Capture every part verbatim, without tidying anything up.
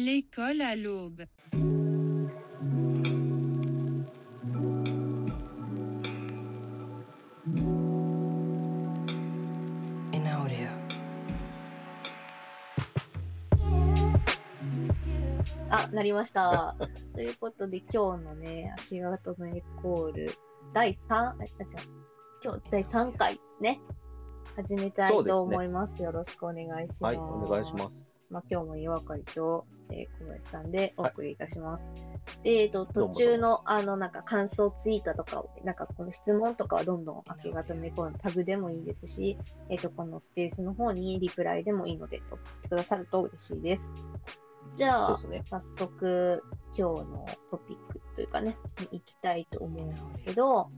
L'école à l'aube. In audio. Ah, なりました。ということで今日のね、秋方のエコールだいさんかいですね。始めたいと思います。よろしくお願いします。はい、お願いします。まあ、今日も岩刈と、えー、小林さんでお送りいたします。はい、で、えっと、途中の、あの、なんか感想ツイートとか、なんかこの質問とかはどんどん明け方のこのタグでもいいですし、えっと、このスペースの方にリプライでもいいので、送ってくださると嬉しいです。じゃあ、ね、早速、今日のトピックというかね、行きたいと思うんですけど、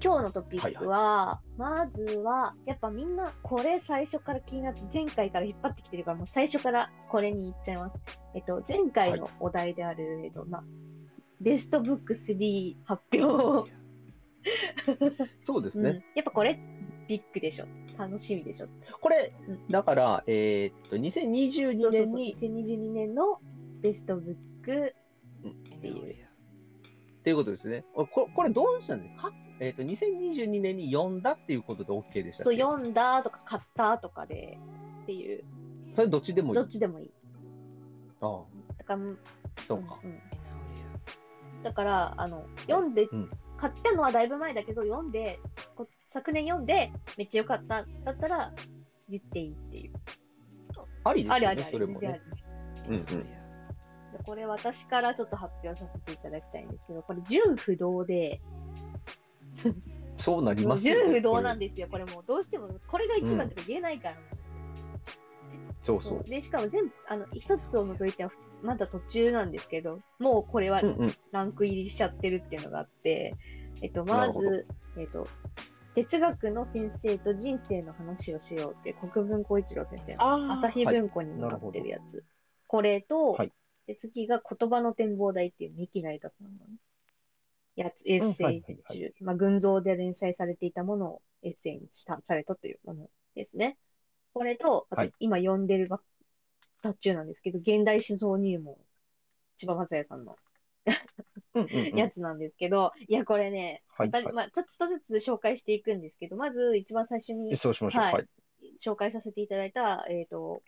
今日のトピックは、はいはい、まずは、やっぱみんなこれ最初から気になって、前回から引っ張ってきてるから、もう最初からこれに行っちゃいます。えっと、前回のお題である、はい、えっと、ま、ベストブックスリー発表。そうですね、うん。やっぱこれ、ビッグでしょ。楽しみでしょ。これ、うん、だから、えー、っと、にせんにじゅうにねんにそうそうそう、にせんにじゅうにねんのベストブックっていう。うんということですね。これ、 これどうしたんですか？えっと、にせんにじゅうにねんに読んだっていうことで OK でした。そう、読んだとか買ったとかでっていう。それどっちでもいい？どっちでもいい。ああ。だから、そうか。うん、だから、あの、読んで、うん、買ったのはだいぶ前だけど、読んで、こ昨年読んで、めっちゃ良かっただったら、言っていいっていう。ありですよね、ありありそれもね。うんうん。これ私からちょっと発表させていただきたいんですけど、これ純不動でそうなりますよね。純不動なんですよ。これもうどうしてもこれが一番とか言えないから、うん、そうそう。でしかも全部あの一つを除いてはまだ途中なんですけど、もうこれはランク入りしちゃってるっていうのがあって、うんうん、えっとまずえっと哲学の先生と人生の話をしようって国分光一郎先生の朝日文庫にも載ってるやつ、はい、これと、はいで次が言葉の展望台っていう三木成田さんの、ね、やつエッセイ中、うんはいはいはい、まあ、群像で連載されていたものをエッセイにしたされたというものですね。これと、はい、今読んでるばっか中なんですけど、現代思想入門、千葉雅也さんのうんうん、うん、やつなんですけど、いやこれね、はいはいまあ、ちょっとずつ紹介していくんですけど、まず一番最初にそうしましょう、はいはい、紹介させていただいた、えーと、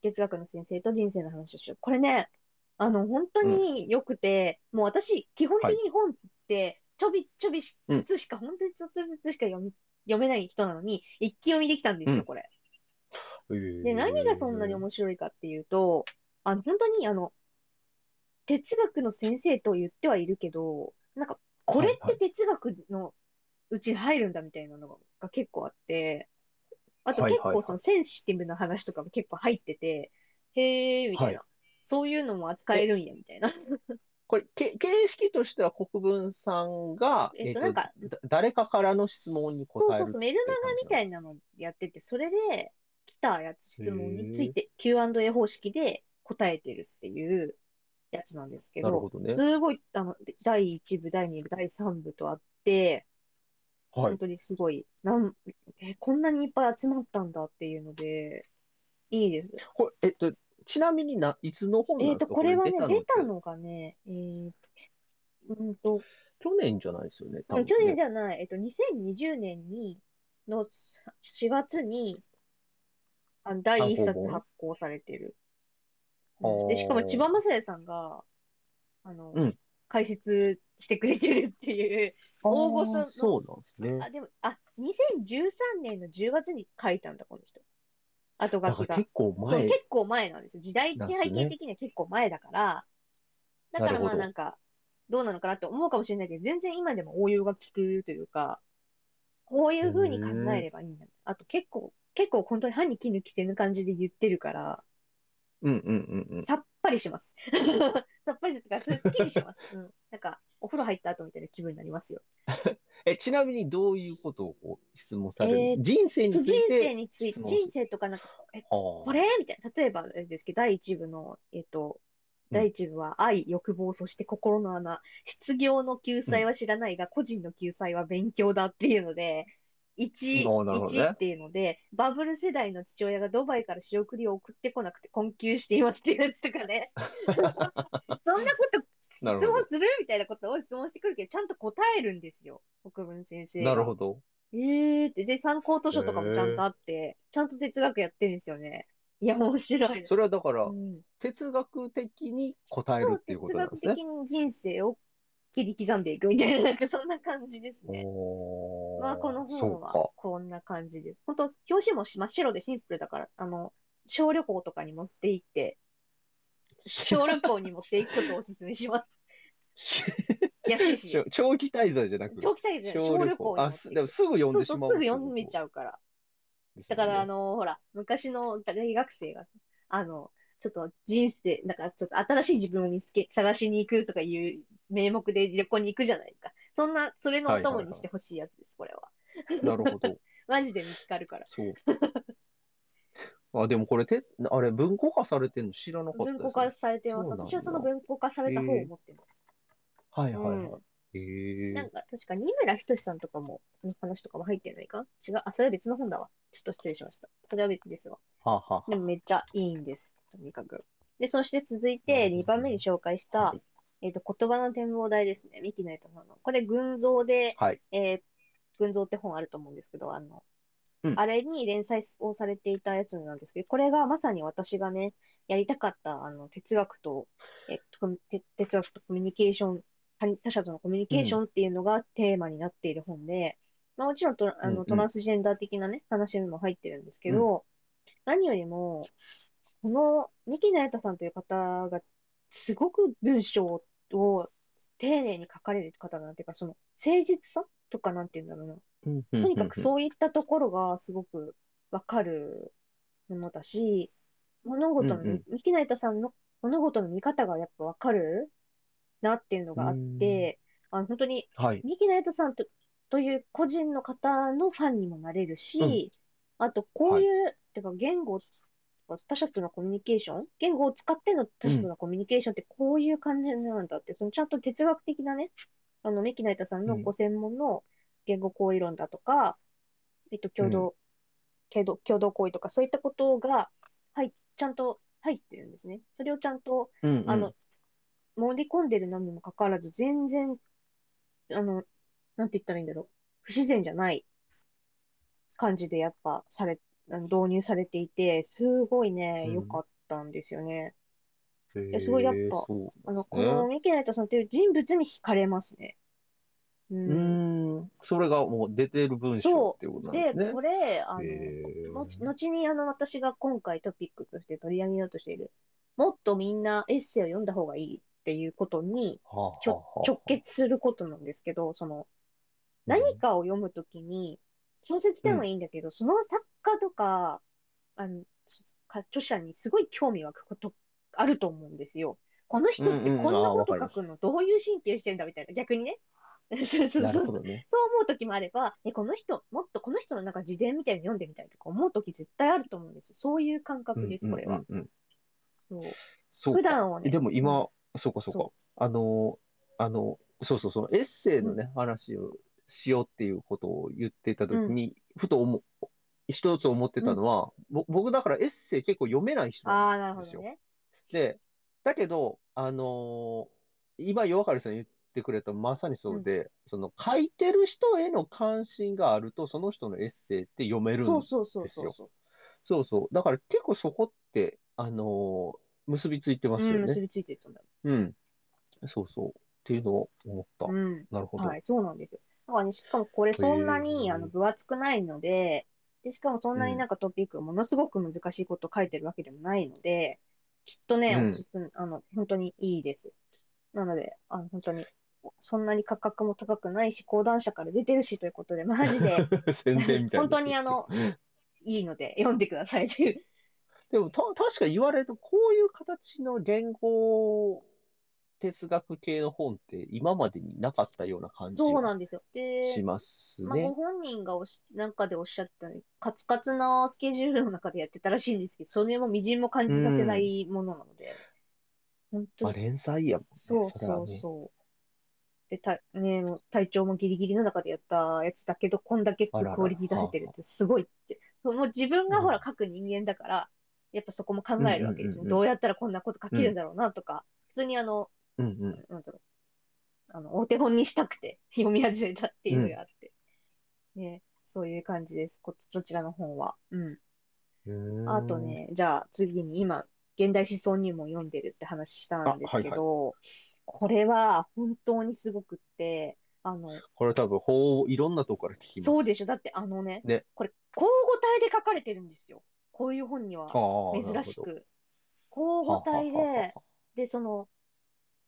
哲学の先生と人生の話をしよう。これねあの、本当に良くて、うん、もう私、基本的に本って、ちょびちょびずつしか、うん、本当にちょっとずつしか読み、読めない人なのに、一気読みできたんですよ、うん、これ。で、何がそんなに面白いかっていうと、あの、本当に、あの、哲学の先生と言ってはいるけど、なんか、これって哲学のうちに入るんだみたいなのが結構あって、あと結構そのセンシティブな話とかも結構入ってて、はいはいはい、へー、みたいな。はいそういうのも扱えるんや、みたいな。これ、け形式としては国分さんが、えっと、なんか、えっと、誰かからの質問に答える。そうそうそう、メルマガみたいなのやってて、それで来たやつ、質問について キューアンドエー 方式で答えてるっていうやつなんですけど、なるほどね、すごい、あの、だいいち部、だいに部、だいさん部とあって、はい、本当にすごいなんえ、こんなにいっぱい集まったんだっていうので、いいです。これえっとちなみにないつの本なんですか？えっとこれはねこれ出たのがね、えー、うんと去年じゃないですよね。多分ね去年じゃない。えっとにせんにじゅうねんにのしがつにあのだいいっさつ発行されてる。でしかも千葉雅也さんがあの、うん、解説してくれてるっていう大御所の。そうなんですね。あでもあにせんじゅうさんねんのじゅうがつに書いたんだこの人。後書きが結構前そう結構前なんですよ。時代的背景的には結構前だから、ね、だからまあなんかどうなのかなって思うかもしれないけど、全然今でも応用が効くというか、こういう風に考えればいいんだ。あと結構結構本当に歯に衣着せぬ感じで言ってるから、うんうんうんうん、さっぱりします。さっぱりですがすっきりします。うん、なんかお風呂入った後みたいな気分になりますよ。えちなみにどういうことを質問される、えー、人生について人生について人生とかなんかえこれみたいな例えばですけどだいいち部のえっとだいいち部は愛、うん、欲望そして心の穴失業の救済は知らないが、うん、個人の救済は勉強だっていうのでいち、いちっていうので、バブル世代の父親がドバイから仕送りを送ってこなくて困窮していますっていうやつとかね。そんなこと質問するみたいなことを質問してくるけど、ちゃんと答えるんですよ、国分先生。なるほど。えーって、で、参考図書とかもちゃんとあって、ちゃんと哲学やってるんですよね。いや、面白い。それはだから、うん、哲学的に答えるっていうことなんですね。哲学的に人生を切り刻んでいくみたいな、なんかそんな感じですね。おー、まあ、この本はこんな感じです。本当表紙も真っ白でシンプルだから、あの、小旅行とかに持って行って、小旅行に持って行くことをお勧めします。安いし。長期滞在じゃなくて。長期滞在じゃなくて、小旅行に持って行く。あ、でもすぐ読んでしまう。そうそう、すぐ読めちゃうから。だから、あの、ほら、昔の大学生が、あの、ちょっと人生、なんかちょっと新しい自分を見つけ、探しに行くとかいう名目で旅行に行くじゃないですか。そんな、それのお供にしてほしいやつです、はいはいはい、これは。なるほど。マジで見つかるから。そう。あ、でもこれて、あれ、文庫化されてるの知らなかったですね。文庫化されてます。私はその文庫化された方を持ってます。はいはいはい。うん、なんか確か二村仁さんとかもこの話とかも入ってないか？違う、あ、それは別の本だわ。ちょっと失礼しました。それは別ですわ。はあはあ、でもめっちゃいいんです。とにかく。で、そして続いてにばんめに紹介した、うん、えっと、言葉の展望台ですね。三木内藤さんの。これ、群像で、はい、えー、群像って本あると思うんですけど、あの、うん、あれに連載をされていたやつなんですけど、これがまさに私がね、やりたかった、あの、哲学と、えっと、哲学とコミュニケーション、他者とのコミュニケーションっていうのがテーマになっている本で、うん、まあもちろんトラ、あのトランスジェンダー的なね、うんうん、話も入ってるんですけど、うん、何よりも、この三木那由他さんという方が、すごく文章を丁寧に書かれる方なんていうか、その誠実さとかなんていうんだろうな、うんうんうんうん。とにかくそういったところがすごくわかるものだし、物事の、うんうん、三木那由他さんの物事の見方がやっぱわかるなっていうのがあって、あの本当に、はい、三木那由他さん と, という個人の方のファンにもなれるし、うん、あとこういう、はい、てか言語、他者とのコミュニケーション、言語を使っての他者とのコミュニケーションってこういう感じなんだって、うん、そのちゃんと哲学的なね、あの三木那由他さんのご専門の言語行為論だとか、うん、えっと共同、うん、共同共同行為とかそういったことが、はい、ちゃんと入ってるんですね。それをちゃんと、うんうん、あの盛り込んでるのにもかかわらず、全然、あの、なんて言ったらいいんだろう。不自然じゃない感じでやっぱされ、導入されていて、すごいね、良、うん、かったんですよね。えー、すごいやっぱ、ね、あの、この三木那由他さんという人物に惹かれますね。うん、うーん、それがもう出てる文章ってことなんですね。で、これ、あの、えー、の後にあの、私が今回トピックとして取り上げようとしている、もっとみんなエッセイを読んだ方がいい。っていうことに直結することなんですけど、その何かを読むときに、小説でもいいんだけど、うん、その作家とか、あの、著者にすごい興味湧くことあると思うんですよ。この人ってこんなこと書くの、どういう神経してんだみたいな、逆にね。そうそうそう。そう思うときもあれば、え、この人、もっとこの人のなんか自伝みたいに読んでみたいとか思うとき絶対あると思うんです。そういう感覚です、これは。うんうんうん、そう。そうか。普段はね。でも今、そうかそうか。そうあの、あの、そうそうそう、エッセイのね、うん、話をしようっていうことを言っていたときに、うん、ふと思、一つ思ってたのは、うん、僕だからエッセイ結構読めない人なんですよ。あ、なるほどね。で、だけど、あのー、今、ヨワカリさん言ってくれたまさにそうで、うん、その書いてる人への関心があると、その人のエッセイって読めるんですよ。そうそうそうそう。そうそう。だから結構そこって、あのー、結びついてますよね。うん、結びついてるんだ。うん。そうそう。っていうのを思った。うん。なるほど。はい、そうなんですよ。だからね、しかもこれそんなにあの分厚くないので、で、しかもそんなになんかトピック、ものすごく難しいことを書いてるわけでもないので、きっとね、うん、あの、本当にいいです。なので、あの本当に、そんなに価格も高くないし、講談社から出てるしということで、マジで、宣伝みたいな本当にあの、いいので、読んでくださいという。でもた確か言われるとこういう形の言語哲学系の本って今までになかったような感じがしますね。そうなんですよ。で、まあ、ご本人がおしなんかでおっしゃったね、カツカツなスケジュールの中でやってたらしいんですけど、それも微塵も感じさせないものなので、うん、本当に、まあ、連載やもんね。そうそうそう。それはね、で、た、ね、体調もギリギリの中でやったやつだけど、こんだけクオリティ出せてるってすごいって。もう自分がほら書く人間だから、やっぱそこも考えるわけですよ。どうやったらこんなこと書けるんだろうなとか、普通にあの、なんだろう、あの、お手本にしたくて読み始めたっていうのがあって。ね、そういう感じです。こ、どちらの本は。うん。あとね、じゃあ次に今、現代思想入門読んでるって話したんですけど、これは本当にすごくって、あの。これ多分、法をいろんなとこから聞きます。そうでしょ。だってあのね、ねこれ、口語体で書かれてるんですよ。こういう本には、珍しく。口語体で、ははははで、その、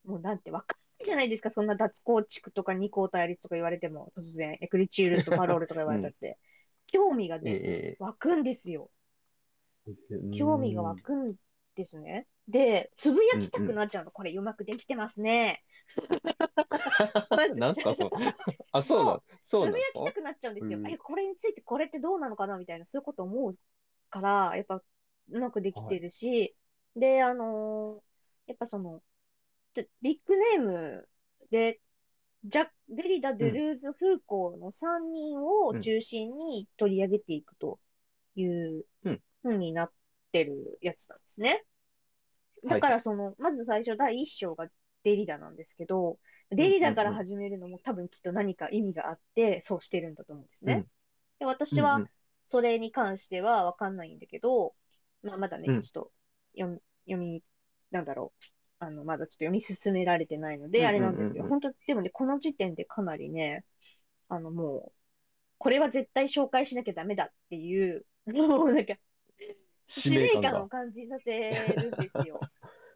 もうなんてわかんないじゃないですか。そんな脱構築とか二項対立とか言われても、突然、エクリチュールとパロールとか言われたって、うん、興味が、ねえー、湧くんですよ。興味が湧くんですね。で、つぶやきたくなっちゃうの、うんうん、これうまくできてますね。なんすかそう。あ、そうだ。そうだ。つぶやきたくなっちゃうんですよ。うん、これについてこれってどうなのかなみたいな、そういうこと思うから、やっぱうまくできてるし、はい、で、あのー、やっぱその、ビッグネームで、ジャック・デリダ・ドゥルーズ・フーコーのさんにんを中心に取り上げていくというふうになってるやつなんですね。だからその、はい、まず最初第一章がデリダなんですけど、デリダから始めるのも多分きっと何か意味があってそうしてるんだと思うんですね。うん、で私はそれに関してはわかんないんだけど、まあ、まだね、うん、ちょっと読み、読み、なんだろう、あの、まだちょっと読み進められてないので、あれなんですけど、本当でもね、この時点でかなりね、あのもう、これは絶対紹介しなきゃダメだっていう、もうなんか、使命感を感じさせるんですよ。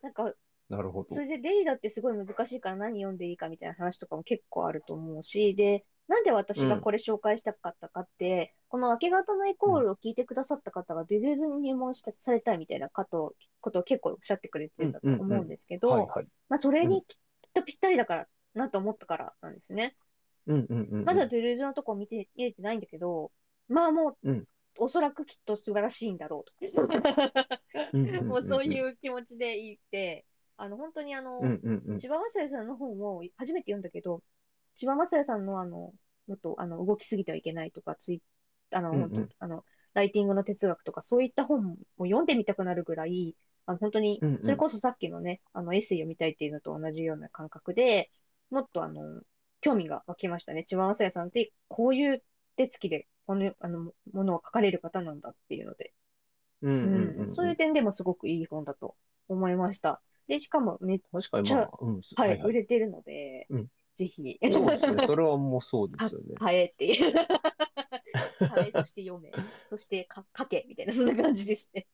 なんか、なるほど。それでデリダってすごい難しいから何読んでいいかみたいな話とかも結構あると思うし、で、なんで私がこれ紹介したかったかって、うん、この明け方のイコールを聞いてくださった方がデュデューズに入門したされたいみたいなことを結構おっしゃってくれてるんだと思うんですけど、まあそれにきっとぴったりだからなと思ったからなんですね。うんうんうんうん、まだデュデューズのとこを見て見れてないんだけど、まあもう、うんおそらくきっと素晴らしいんだろうともうそういう気持ちで言ってあの本当にあの、うんうんうん、千葉雅也さんの本を初めて読んだけど千葉雅也さんのあのもっとあの動きすぎてはいけないとかツイあの、うんうん、あのライティングの哲学とかそういった本を読んでみたくなるぐらいあの本当にそれこそさっきのね、うんうん、あのエッセイを見たいっていうのと同じような感覚でもっとあの興味が湧きましたね。千葉雅也さんってこういう手つきでこの、あの、ものを書かれる方なんだっていうので。そういう点でもすごくいい本だと思いました。で、しかもめっちゃ、はい、売れてるので、うん、ぜひ。そうですね。それはもうそうですよね。買えっていう。買え、そして読め、そして書け、みたいな、そんな感じですね。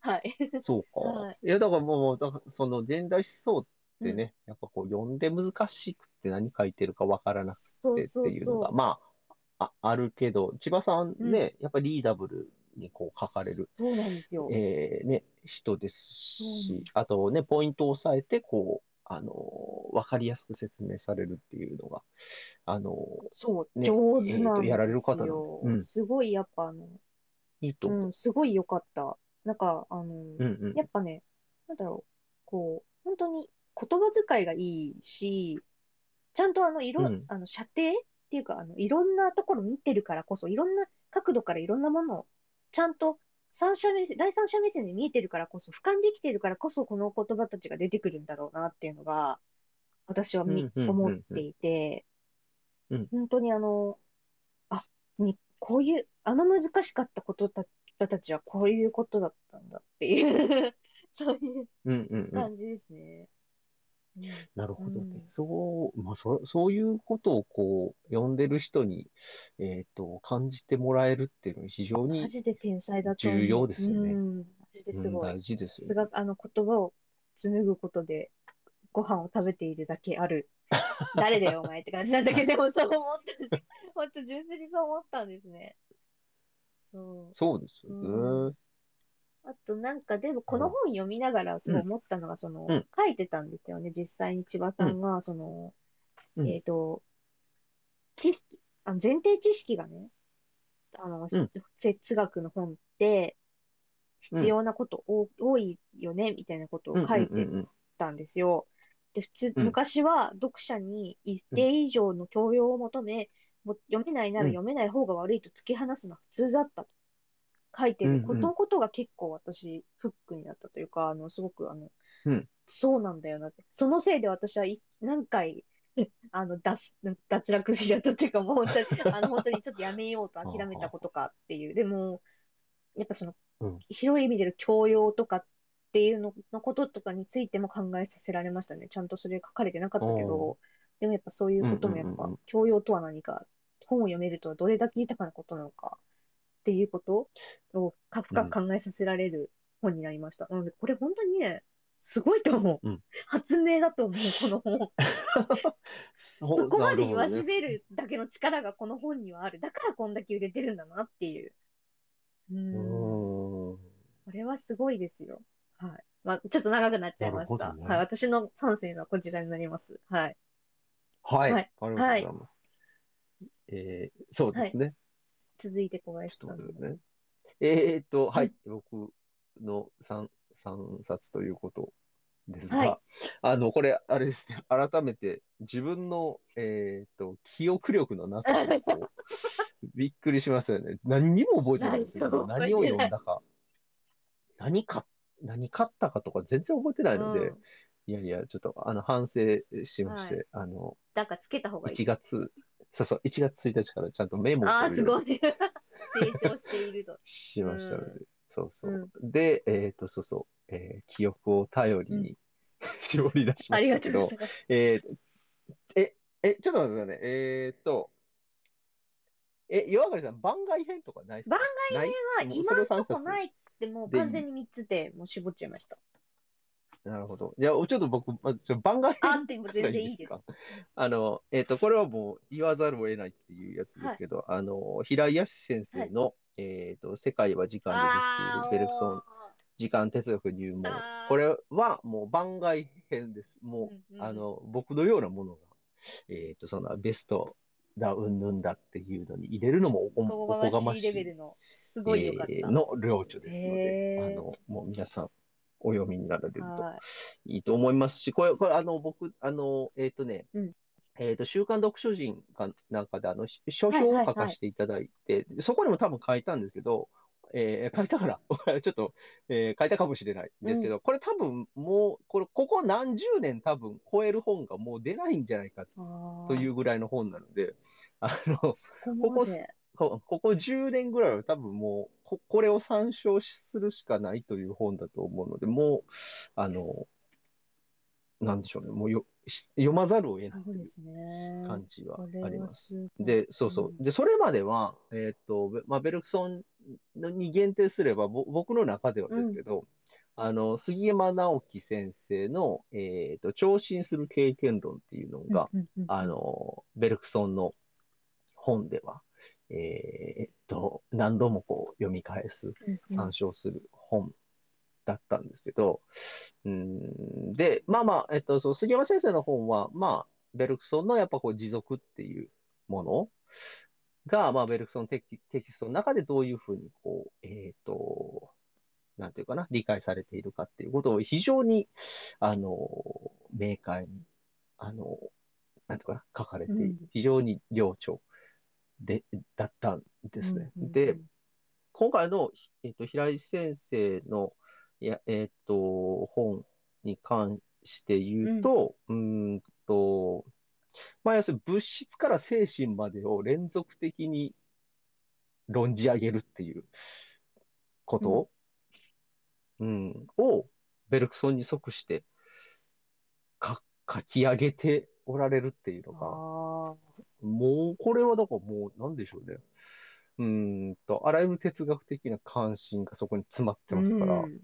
はい。そうか。はい、いや、だからもう、だからその現代思想ってね、うん、やっぱこう、読んで難しくって何書いてるかわからなくてっていうのが、まあ、あ, あるけど、千葉さんね、うん、やっぱりリーダブルにこう書かれる、そうなんですよ、えーね、人ですし、うん、あとね、ポイントを押さえて、こう、あのー、わかりやすく説明されるっていうのが、あのー、そう、ね、上手なんですよ。やられる方なんで、うん、すごい、やっぱあの、いいと思う、うん、すごい良かった。なんか、あのー、うんうん、やっぱね、なんだろう、こう、本当に言葉遣いがいいし、ちゃんとあの、色、うん、あの、射程っていうかあのいろんなところ見てるからこそいろんな角度からいろんなものをちゃんと三者目第三者目線で見えてるからこそ俯瞰できてるからこそこの言葉たちが出てくるんだろうなっていうのが私はみ、うんうんうんうん、思っていて、うん、本当にあのあにこういうあの難しかったことたたちはこういうことだったんだっていうそういう感じですね。うんうんうんなるほどね。うん、そう、まあそ、そういうことをこう、読んでる人に、えっと、感じてもらえるっていうのは非常に重要ですよね。うん、マジですごい。うん、大事ですよね。があの言葉を紡ぐことで、ご飯を食べているだけある。誰だよ、お前って感じなんだけど、でもそう思った。本当、純粋にそう思ったんですね。そう。そうですよね。うんあとなんかでもこの本読みながらそう思ったのがその、うん、書いてたんですよね実際に千葉さんがその、うん、えっと知識あの前提知識がねあの、うん、哲学の本って必要なこと、うん、多いよねみたいなことを書いてたんですよ、って普通、うん、昔は読者に一定以上の教養を求め、うん、も読めないなら読めない方が悪いと突き放すのは普通だったと書いてる、うんうん、このことが結構私フックになったというか、あのすごくあの、うん、そうなんだよなって、そのせいで私は何回あの脱脱落しちゃったっていうか、もう本当にあの本当にちょっとやめようと諦めたことかっていうでもやっぱその、うん、広い意味での教養とかっていうののこととかについても考えさせられましたね。ちゃんとそれ書かれてなかったけど、でもやっぱそういうこともやっぱ、うんうんうん、教養とは何か、本を読めるとはどれだけ豊かなことなのかっていうことを深く考えさせられる本になりました。うん、なのでこれ本当にね、すごいと思う。うん、発明だと思う、この本。そこまで言わしめるだけの力がこの本にはある。だからこんだけ売れてるんだなっていう。うん、これはすごいですよ。はい。まあ、ちょっと長くなっちゃいました。ね、はい。私のさんせんはこちらになります。はい。はい。はい、ありがとうございます。はい、えー、そうですね。はい、続いて小林さん。ね、えー、っと、はい。僕のさん、さんさつということですが、はい、あの、これ、あれですね。改めて自分の、えー、っと、記憶力のなさをこう、びっくりしますよね。何にも覚えてないんですけど、何を読んだか、何か、何買ったかとか全然覚えてないので、うん、いやいや、ちょっと、あの、反省しまして、はい、あの、なんかつけた方がいい。いちがつ、そうそう、いちがつついたちからちゃんとメモを取るように。ああ、すごい。成長していると。しましたので、うん、そうそう。うん、で、えっ、ー、と、そうそう、えー、記憶を頼りに、うん、絞り出しましたけど、ありがとうございます。えー、え、え、ちょっと待ってくださいね。えっ、ー、と、え、岩上さん、番外編とかないですか？番外編は今のとこないって、もう完全にみっつでもう絞っちゃいました。なるほど。じゃあ、ちょっと僕、まずちょ番外編あっても全然いいですか？あの、えっ、ー、と、これはもう言わざるを得ないっていうやつですけど、はい、あの、平井康先生の、はい、えっ、ー、と、世界は時間でできている、ベルクソン、時間哲学入門。これはもう番外編です。もう、うんうん、あの、僕のようなものが、えっ、ー、と、そのベスト、だうんぬんだっていうのに入れるのもおこがましいレベルのすごい良かった、えー、の領域ですので、あのもう皆さんお読みになられるといいと思いますし、これこれあの僕あのえっ、ー、とね、うん、えっ、ー、と週刊読書人かなんかであの書評を書かせていただいて、はいはいはい、そこにも多分書いたんですけど、えー、書いたからちょっと、えー、書いたかもしれないですけど、うん、これ多分もうこれここ何十年多分超える本がもう出ないんじゃないかというぐらいの本なので、あのここここじゅうねんぐらいは多分もう こ, これを参照するしかないという本だと思うので、もうあのなんでしょうね、もうよ読まざるを得ないという感じはあります。そうですね。で、そうそう。で、それまでは、えっと、まあ、ベルクソンに限定すれば、僕の中ではですけど、うん、あの、杉山直樹先生の、えっと、聴診する経験論っていうのが、うんうんうん、あの、ベルクソンの本では、えっと、何度もこう読み返す、参照する本。うんうんだったんですけど、うん、で、まあまあ、えっと、そう、杉山先生の本は、まあ、ベルクソンのやっぱこう持続っていうものが、まあ、ベルクソンテキ、テキストの中でどういうふうに、こう、えっと、なんていうかな、理解されているかっていうことを非常に、あの、明快に、あの、なんていうかな、書かれている、うん、非常に良調で、だったんですね。うんうんうん、で、今回の、えっと、平井先生の、いや、えっ、ー、と、本に関して言うと、うん、うーんと、まあ、要するに物質から精神までを連続的に論じ上げるっていうこと、うんうん、をベルクソンに即してか書き上げておられるっていうのが、もうこれはだからもうなんでしょうね。うーんと、あらゆる哲学的な関心がそこに詰まってますから、うん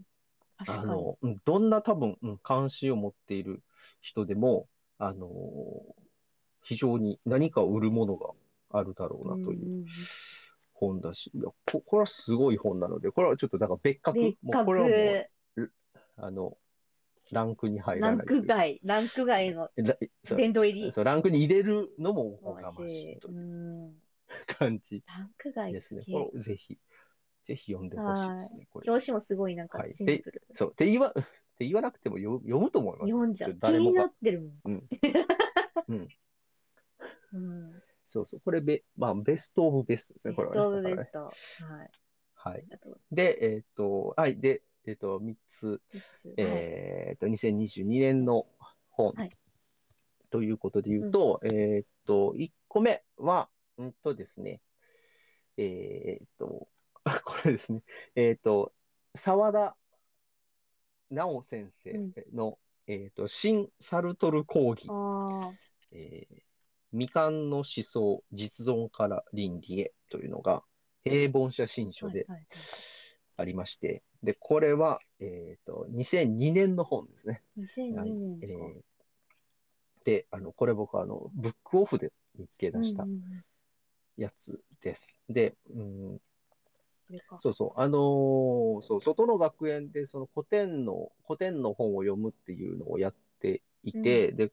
あのどんな多分、うん、関心を持っている人でも、あのー、非常に何かを売るものがあるだろうなという本だし、うん、いや こ, これはすごい本なので、これはちょっとだから別格、別格もうこれはもうあのランクに入らないという。ランク外、ランク外の殿堂入り。そう、ランクに入れるのもおこがましいという感じですね。これぜひ。ぜひ読んでほしいですね。これ表紙もすごいなんかシンプル。はい、でそうで 岩,って言わなくても読むと思います。読んじゃう。気になってるもん。うんうんうん、そうそう。これベ、まあ、ベストオブベストですね。ベストオブベスト。はい。はい。で、えっ、ー、と、はい。で、えっ、ー、と、みっつ。みっつえっ、ー、と、にせんにじゅうにねんの本、はい、ということで言うと、うん、えっ、ー、と、いっこめは、うんとですね、えっ、ー、と、これですね、えっ、ー、と、澤田直先生の、うん、えー、と新サルトル講義、あ、えー、未完の思想、実存から倫理へというのが平凡社新書でありまして、はいはいはい、でこれは、えー、とにせんにねんの本ですね。にせんにねんですか、はい、えー、であのこれ僕はあのブックオフで見つけ出したやつです、うんうんうん、で、うん、そうそう、あのー、そう、外の学園でその古典の古典の本を読むっていうのをやっていて、うん、で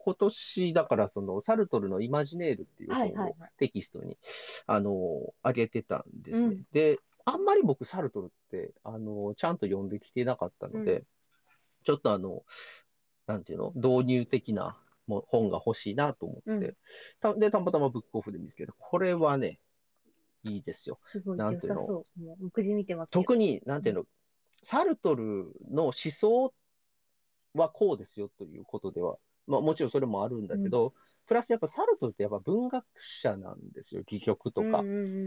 今年だからそのサルトルのイマジネールっていう本をテキストに、はいはいはい、あのー、上げてたんですね、うん、であんまり僕サルトルって、あのー、ちゃんと読んできてなかったので、うん、ちょっとあのなんていうの導入的な本が欲しいなと思って、うん、たでたまたまブックオフで見つけた。これはねいいですよ。すごい良さそう。もう目次見てますけど。特になんていうの、サルトルの思想はこうですよということでは、まあ、もちろんそれもあるんだけど、うん、プラスやっぱサルトルってやっぱ文学者なんですよ。戯曲とか、うんう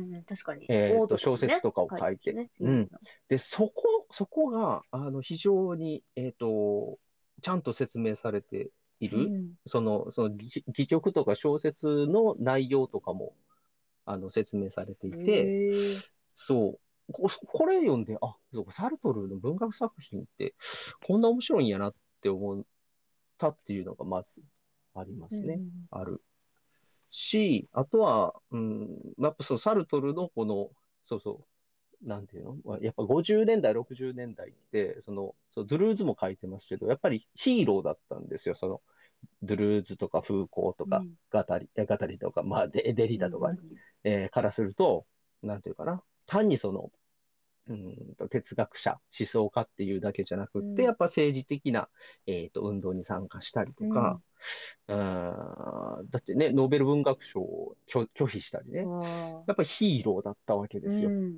んうん、確かに、えーと、小説とかを書いて、ね、うん、でそこそこがあの非常に、えーと、ちゃんと説明されている、うん、そのその戯曲とか小説の内容とかも。あの説明されていて、そう こ, これ読んで、あ、そうサルトルの文学作品ってこんな面白いんやなって思ったっていうのがまずありますね、うん、あるし、あとは、うん、やっぱそうサルトルのこのそうそうなんていうの、やっぱごじゅうねんだいろくじゅうねんだいってそのそうドゥルーズも書いてますけど、やっぱりヒーローだったんですよ。そのドゥルーズとかフーコーとか、うん、ガタリ、ガタリとか、まあ、デ, デリダとか、ね、うん、えー、からするとなんていうかな、単にそのうん哲学者思想家っていうだけじゃなくって、うん、やっぱ政治的な、えー、と運動に参加したりとか、うん、あだってねノーベル文学賞を 拒, 拒否したりね、やっぱヒーローだったわけですよ、うん、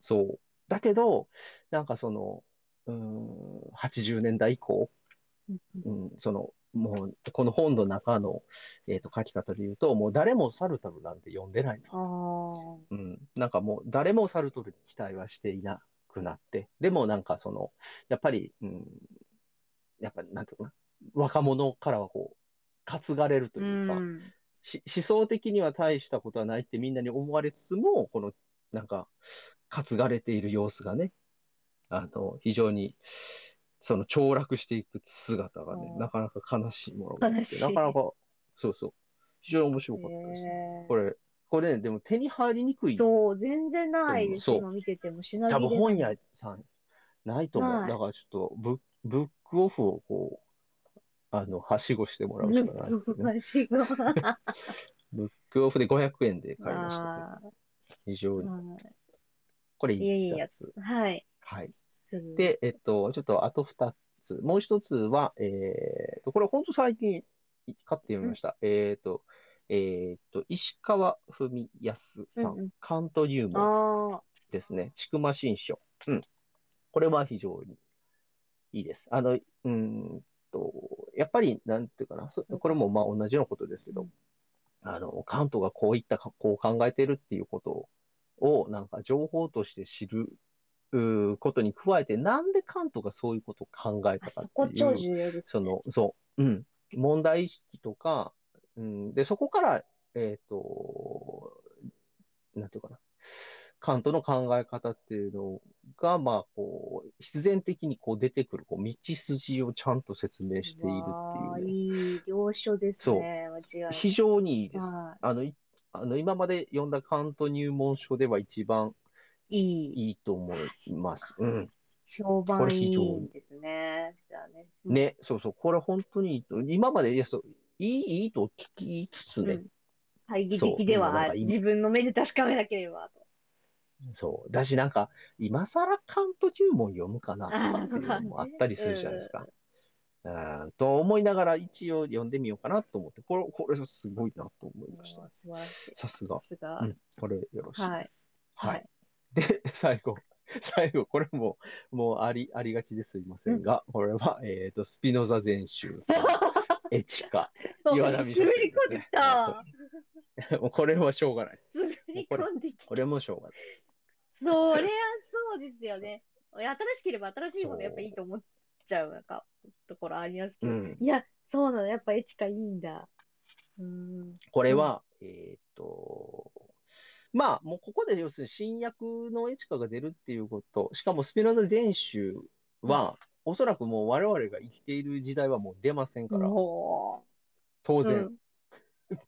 そうだけどなんかそのうんはちじゅうねんだい以降、うんうん、そのもうこの本の中の、えー、と書き方で言うと、もう誰もサルトルなんて読んでないの、うん、なんかもう誰もサルトルに期待はしていなくなって、でもなんかそのやっぱり、うん、やっぱなんていうかな、若者からはこう担がれるというか、うん、し思想的には大したことはないってみんなに思われつつも、このなんか担がれている様子がね、あの非常にその凋落していく姿がね、なかなか悲しいものがあって、なかなかそうそう非常に面白かったですね、えー、これこれ、ね、でも手に入りにくい、そう全然ないです、今見てても品切れない、多分本屋さんないと思う、だからちょっと ブ, ブックオフをこうあのはしごしてもらうしかないですねブックオフでごひゃくえんで買いました、ね、非常にこれ一冊、いい、はいはい、で、えっと、ちょっとあとふたつ。もうひとつは、えー、とこれ本当最近買って読みました。うん、えっ、ー、と、えー、と、石川文康さん、うんうん、カントニウムですね。ちくま新書。うん。これは非常にいいです。あの、うーんと、やっぱり、なんていうかな、これもまあ同じようなことですけど、あの、カントがこういった、こう考えてるっていうことを、なんか情報として知る。うことに加えて、なんでカントがそういうことを考えたかっていう、ね、そのそう、うん、問題意識とか、うん、でそこからえっ、ー、となんていうかな、カントの考え方っていうのがまあこう必然的にこう出てくるこう道筋をちゃんと説明しているっていう、ね、いい良書ですね。そう間違い非常にいいです。あのいあの今まで読んだカント入門書では一番い い, いいと思います。うん。評判いいんですね。じゃあね。うん、ね、そうそう。これ本当にいいと、今まで、いや、そう、いい、いいと聞きつつね。懐疑的では、自分の目で確かめなければと。そう。だしなんか、今更カント入門読むかなとかっていうのもあったりするじゃないですか。うんうん、と思いながら一応読んでみようかなと思って、これ、これすごいなと思いました。素晴らしい。さすが。さすが。うん。これよろしいです。はい。はい、で、最後。最後、これも、もうあり、ありがちですいませんが、うん、これは、えっ、ー、と、スピノザ全集さん、エチカ、岩波さん、ね。滑り込んできた。もうこれはしょうがないです。滑り込んできた。これもしょうがない。そりゃそうですよね。新しければ新しいものやっぱいいと思っちゃう、なんか、ところありますけど。うん、いや、そうなの、やっぱエチカいいんだ。うーんこれは、うん、えっ、ー、と、まあ、もうここで要するに新訳のエチカが出るっていうこと、しかもスピノザ全集は、おそらくもう我々が生きている時代はもう出ませんから、当然、うん、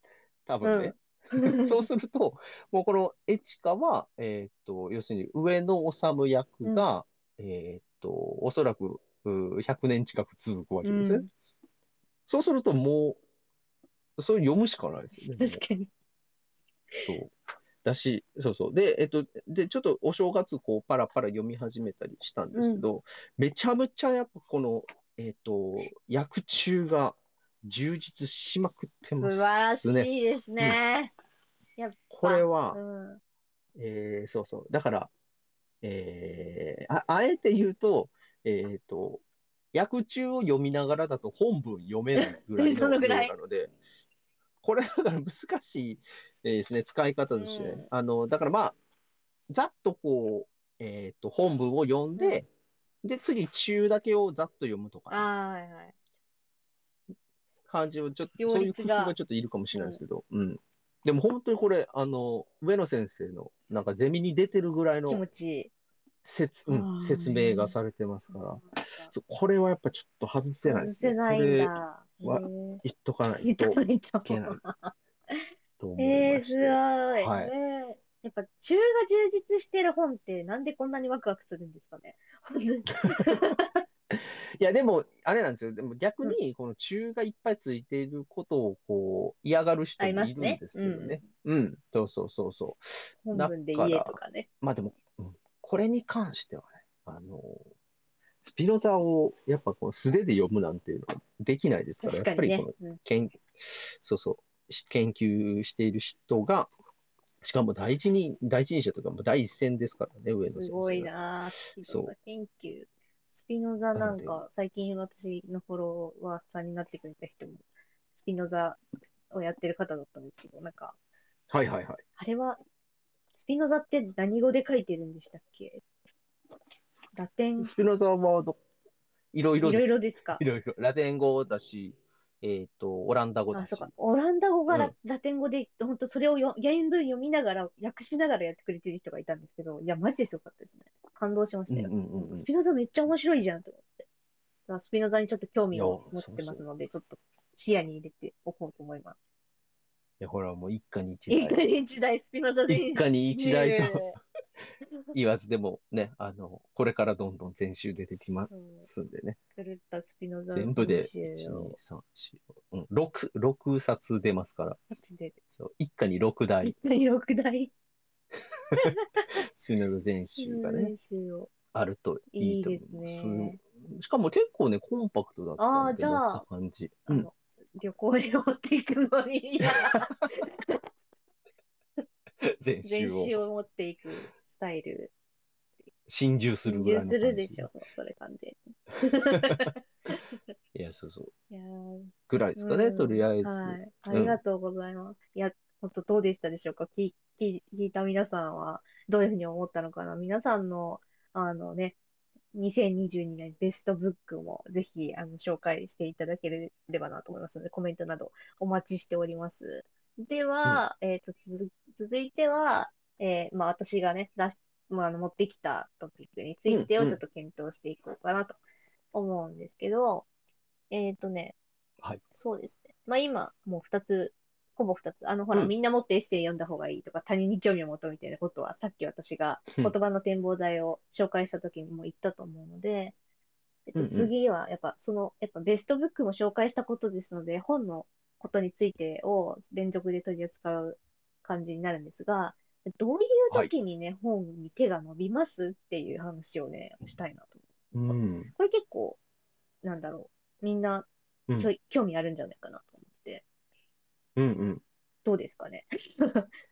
多分ね。うん、そうすると、もうこのエチカは、えっと、要するに上野治役が、うん、えっと、おそらくひゃくねん近く続くわけですね。うん、そうするともう、それ読むしかないですよね。確かに。そう。だし、そうそう。で、えっと、で、ちょっとお正月、こう、パラパラ読み始めたりしたんですけど、うん、めちゃめちゃやっぱこの、えっと、訳中が充実しまくってますね。素晴らしいですね。うん、やっぱこれは、うん、えー、そうそう。だから、えー、あ、あえて言うと、えっと、訳中を読みながらだと本文読めないぐらいの量なので、これだから難しいですね、使い方として、うん、あのだからまあざっとこう、えー、と本文を読んで、うん、で次中だけをざっと読むとか、ね、あはいはい、感じをちょっとそういう工夫がちょっといるかもしれないですけど、うんうん、でも本当にこれあの上野先生のなんかゼミに出てるぐらいの気持ち説、うん、説明がされてますから、うん、これはやっぱちょっと外せないですね。外せないんだ。は言っとかないといけないと思いまして。えー、すごい、はいえー。やっぱ中が充実してる本ってなんでこんなにワクワクするんですかね。いやでもあれなんですよ。でも逆にこの中がいっぱいついていることをこう嫌がる人もいるんですけどね。うん、うん、そうそうそうそう。本文で言えとかね。まあでも、うん、これに関してはねあのー。スピノザをやっぱこう素手で読むなんていうのはできないですから、ね、やっぱりこの研、うん、そうそう研究している人がしかも第一人第一人者とかも第一線ですからね上野先生。すごいなスピノザ研究。スピノザなんか最近私のフォロワーさんになってくれた人もスピノザをやってる方だったんですけどなんかはいはいはいあれはスピノザって何語で書いてるんでしたっけ？ラテンスピノザはどいろいろです。いろいろですか。いろいろラテン語だし、えっとオランダ語だし。あ、そうか。オランダ語が ラ,、うん、ラテン語で本当それをよ原文読みながら訳しながらやってくれてる人がいたんですけど、いやマジですよかったですね。感動しましたよ。うんうんうん、スピノザめっちゃ面白いじゃんと思って。だからスピノザにちょっと興味を持ってますので、そうそうちょっと視野に入れておこうと思います。いやほらもう一家に一台。一家に一台スピノザで一家に一台と。言わずでもねあのこれからどんどん全集出てきますんでねスピノザ全部でいち、に、さん、よん、ご、ろく、ろくさつ出ますからそう一家にろくだい一家にろくだいスピノザ全集がねあるといいと思いますいいですねしかも結構ねコンパクトだったので持った感じ、うん、旅行に持っていくのにいや全集を持っていくスタイル心中するぐらいの感じするでしょそれ感じいやそうそういやぐらいですかね、うん、とりあえず、はい、ありがとうございます、うん、いや本当どうでしたでしょうか聞いた皆さんはどういうふうに思ったのかな皆さんのあのねにせんにじゅうにねんベストブックもぜひあの紹介していただければなと思いますのでコメントなどお待ちしておりますでは、うん、えっと、続いては、えー、まあ、私がね、出し、まあ、持ってきたトピックについてをちょっと検討していこうかなと思うんですけど、うんうん、えっとね、はい。そうですね。まあ、今、もう二つ、ほぼ二つ。あの、ほら、うん、みんな持ってエッセイ読んだ方がいいとか、他人に興味を持とうみたいなことは、さっき私が言葉の展望台を紹介した時にも言ったと思うので、うん、えっと、次は、やっぱ、その、やっぱベストブックも紹介したことですので、本の、ことについてを連続で取り扱う感じになるんですが、どういう時にね、はい、本に手が伸びますっていう話をね、したいなと思って、うん、これ結構、なんだろう、みんな、うん、興味あるんじゃないかなと思って。うんうん。どうですかね。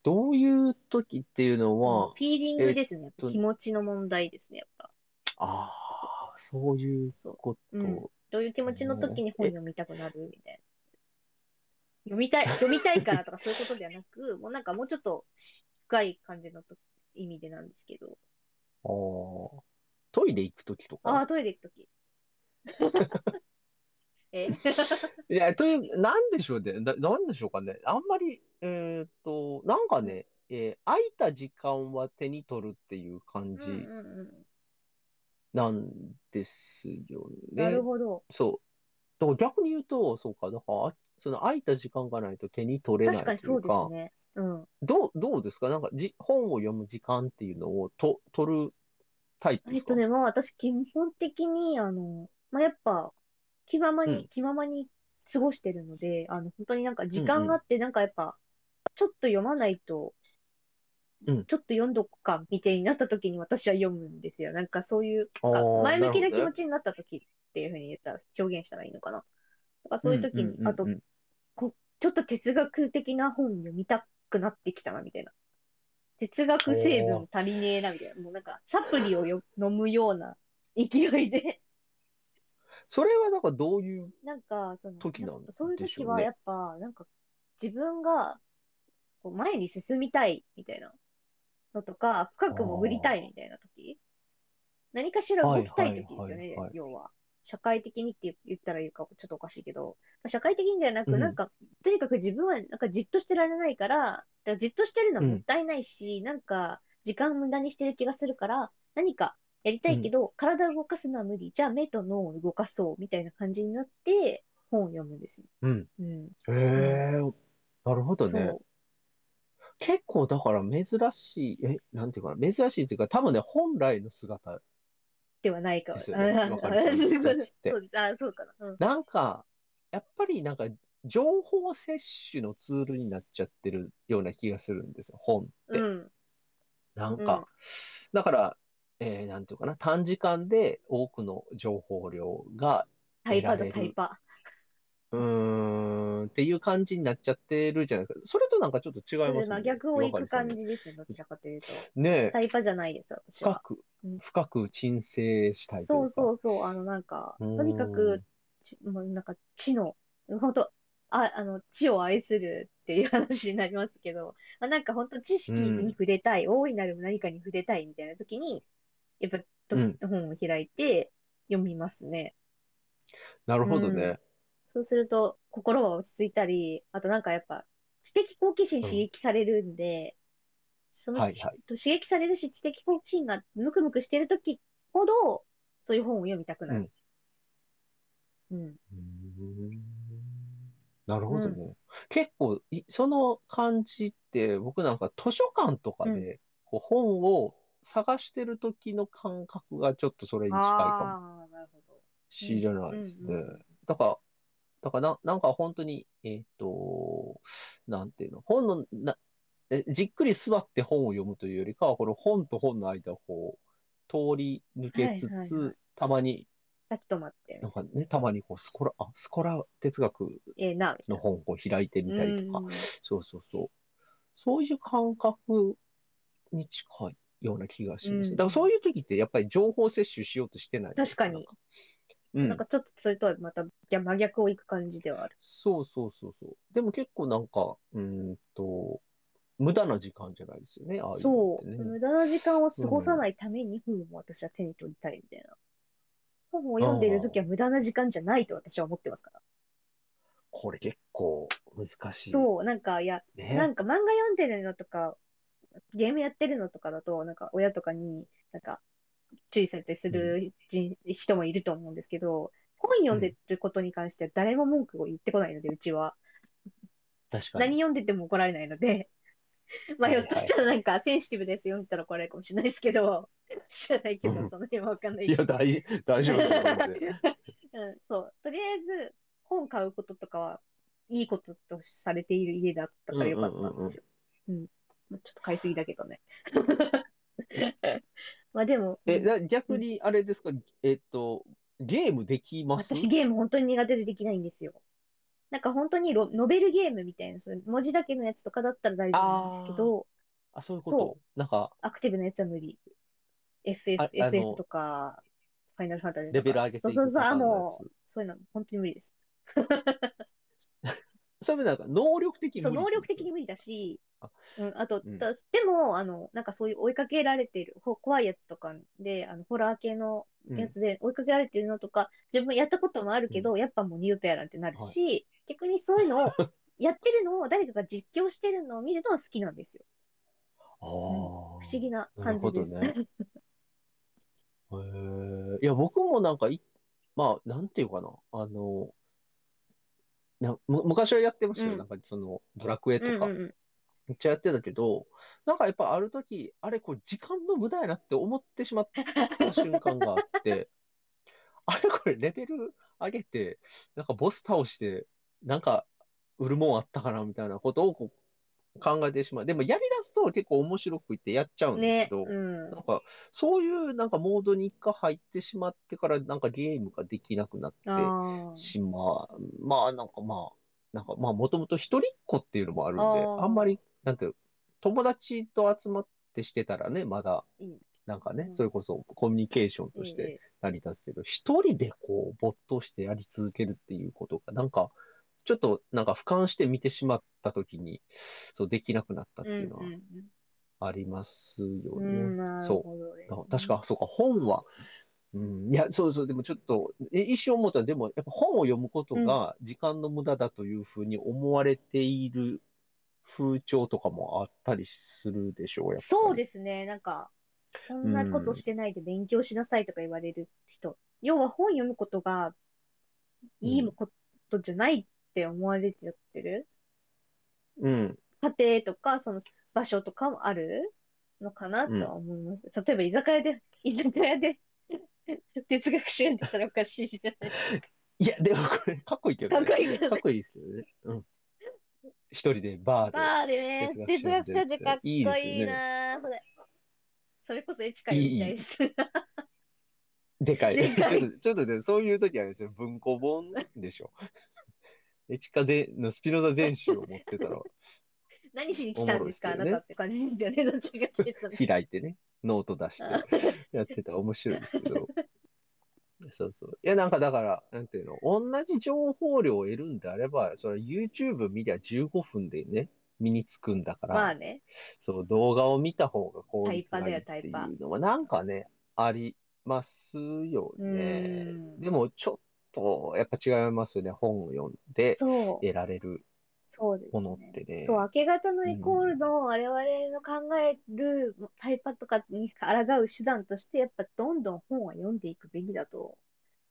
どういう時っていうのは、フィーリングですね。えっと、気持ちの問題ですね、やっぱ。ああ、そういうこと、うん。どういう気持ちの時に本読みたくなるみたいな。読みたい、読みたいからとかそういうことではなく、もうなんかもうちょっと深い感じのと意味でなんですけど。ああ、トイレ行く時とか。ああ、トイレ行く時。えいや、という、なんでしょうね。な、なんでしょうかね。あんまり、えー、っと、なんかね、えー、空いた時間は手に取るっていう感じなんですよね。なるほど。そう。だから逆に言うと、そうか、だから、その空いた時間がないと手に取れないというか。確かにそうですね。うん。どう、どうですか？なんかじ、本を読む時間っていうのをと、取るタイプですか？えっとね、まあ私、基本的に、あの、まあやっぱ、気ままに、うん、気ままに過ごしてるので、あの、本当になんか時間があって、なんかやっぱ、ちょっと読まないと、うん、ちょっと読んどくか、みたいになった時に私は読むんですよ。なんかそういう、前向きな気持ちになった時っていうふうに言ったら、表現したらいいのかな。だからそういう時に、うんうんうんうん、あとこ、ちょっと哲学的な本読みたくなってきたな、みたいな。哲学成分足りねえな、みたいな。もうなんか、サプリをよ飲むような勢いで。それはなんかどういう時なんでしょうね。そういう時はやっぱなんか自分がこう前に進みたいみたいなのとか、深く潜りたいみたいな時、何かしら動きたい時ですよね、はいはいはいはい、要は社会的にって言ったら言うかちょっとおかしいけど、社会的にではなく、なんかとにかく自分はなんかじっとしてられないから、だからじっとしてるのはもったいないし、うん、なんか時間無駄にしてる気がするから、何かやりたいけど、うん、体を動かすのは無理。じゃあ目と脳を動かそうみたいな感じになって本を読むんですよ。うん。うん、へえ、なるほどね。結構だから珍しい、え、なんていうかな、珍しいというか、多分ね、本来の姿ではないかも。わかる。そうです。あ、そうかな。うん、なんかやっぱりなんか情報摂取のツールになっちゃってるような気がするんですよ、本って。うん、なんか、うん、だから。えー、なんていうかな、短時間で多くの情報量が得られる。タイパだ、タイパ。うーん、っていう感じになっちゃってるじゃないですか。それとなんかちょっと違いますね。真逆をいく感じですね、どちらかというと。ねえ。タイパじゃないです、私は。深く、深く沈静したいというか、うん。そうそうそう、あのなんか、とにかく、もうなんか知の、本当あ、あの、知を愛するっていう話になりますけど、まあ、なんか本当知識に触れたい、うん、大いなる何かに触れたいみたいな時に、やっぱり本を開いて読みますね。うん、なるほどね、うん。そうすると心は落ち着いたり、あとなんかやっぱ知的好奇心刺激されるんで、うん、その、はいはい、刺激されるし知的好奇心がムクムクしてるときほどそういう本を読みたくなる。うん。うん、なるほどね。うん、結構その感じって僕なんか図書館とかでこう本を探してる時の感覚がちょっとそれに近いかもしれないですね。だから、だからな、なんか本当に、えっと、なんていうの、本のな、じっくり座って本を読むというよりかは、この本と本の間をこう通り抜けつつ、はいはいはい、たまに、立ち止まって、なんかね、たまにこうスコラ、あ、スコラ哲学の本を開いてみたりとか、えー、そうそうそう、そういう感覚に近いような気がします、うん。だからそういう時ってやっぱり情報摂取しようとしてないですか。確かに。うん。なんかちょっとそれとはまた真逆をいく感じではある。そうそうそうそう。でも結構なんかうーんと無駄な時間じゃないですよね。ああいうのってね。そう。無駄な時間を過ごさないために本を私は手に取りたいみたいな。うん、本を読んでいる時は無駄な時間じゃないと私は思ってますから。これ結構難しい。そうなんかいや、ね、なんか漫画読んでるのとか。ゲームやってるのとかだと、なんか親とかになんか注意されてする人、うん、人もいると思うんですけど、本読んでることに関しては誰も文句を言ってこないので、うちは。確かに。何読んでても怒られないので、まあひょっとしたらなんかセンシティブなやつ読んだら怒られるかもしれないですけど、知らないけど、その辺はわかんないけど。いや、大丈夫だと思うんで。うん、そう。とりあえず、本買うこととかは、いいこととされている家だったからよかったんですよ。うんうんうんうん、うん。ちょっと買いすぎだけどね。まあでも。え、逆にあれですか、うん、えっと、ゲームできます？私ゲーム本当に苦手でできないんですよ。なんか本当にロノベルゲームみたいな、そういう文字だけのやつとかだったら大丈夫なんですけど、あ、そういうこと。なんか、アクティブなやつは無理。エフエフ とか、ファイナルファンタジーとか。レベル上げていくとかのやつ。そうそうそう、あ、もう、そういうの本当に無理です。そういうのなんか能力的に無理。そう、能力的に無理だし、あ、うん、あと、うん、でも、あの、なんかそういう追いかけられている、怖いやつとかで、あの、ホラー系のやつで追いかけられているのとか、うん、自分やったこともあるけど、うん、やっぱもう二度とやらんってなるし、はい、逆にそういうのを、やってるのを、誰かが実況してるのを見るのは好きなんですよ。ああ、うん、不思議な感じですね。えー、いや、僕もなんかい、まあ、なんていうかな、あの、なむ昔はやってましたよ、うん、なんかその、ドラクエとか、うんうんうん、めっちゃやってたけど、なんかやっぱある時、あれ、これ時間の無駄やなって思ってしまった瞬間があって、あれ、これレベル上げて、なんかボス倒して、なんか売るもんあったかなみたいなことをこう、考えてしまう。でもやり出すと結構面白くいってやっちゃうんですけど、ね、うん、なんかそういうなんかモードに一回入ってしまってからなんかゲームができなくなってしまう。まあなんかまあ、なんかまあもともと一人っ子っていうのもあるんで、あ, あんまり、なんていう、友達と集まってしてたらね、まだ、なんかね、うん、それこそコミュニケーションとして成り立つけど、一、うん、人でこう没頭してやり続けるっていうことが、なんか、ちょっとなんか俯瞰して見てしまったときに、そうできなくなったっていうのはありますよね。そう。確か、そうか、本は、うん、いや、そうそう、でもちょっと、一瞬思ったら、でもやっぱ本を読むことが時間の無駄だというふうに思われている風潮とかもあったりするでしょう、やっぱり。そうですね、なんか、そんなことしてないで勉強しなさいとか言われる人。うん、要は本読むことがいいことじゃない、うんって思われちゃってる、うん、家庭とかその場所とかもあるのかなとは思います、うん、例えば居酒屋で居酒屋で哲学しようって言ったらおかしいじゃないですか。いやでもこれかっこいいけどね、かっこいいけどね、かっこいいですよね、うん、一人でバーでバーでね哲学しようってかっこいいな、いいですよね、それそれこそエチカリみたいです。でかいでかいちょっと、ちょっとね、そういう時はちょっと文庫本でしょ。エチカのスピノザ全集を持ってたら。何しに来たんですか、ね、あなたって感じだよね。どっちが聞いたの開いてね、ノート出してやってたら面白いですけど。そうそう。いや、なんかだから、なんていうの、同じ情報量を得るんであれば、それ YouTube 見りゃじゅうごふんでね、身につくんだから。まあね。そう、動画を見た方が効率がいいっていうのは、なんかね、ありますよね。でも、ちょっと、とやっぱ違いますよね。本を読んで得られるものって ね, そうですね。そう、明け方のイコールの我々の考えるタイパとかに抗う手段としてやっぱどんどん本は読んでいくべきだと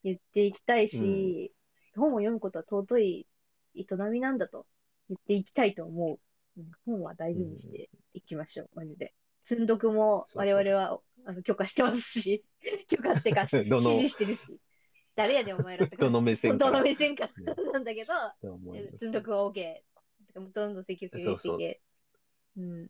言っていきたいし、うん、本を読むことは尊い営みなんだと言っていきたいと思う。本は大事にしていきましょう、うん、マジで。積読も我々はそうそうあの許可してますし、許可してか支持してるし。誰やねんお前らってどの目線かどの目線かなんだけど、積んどくは OK どんどん積極的にしていけ、うん、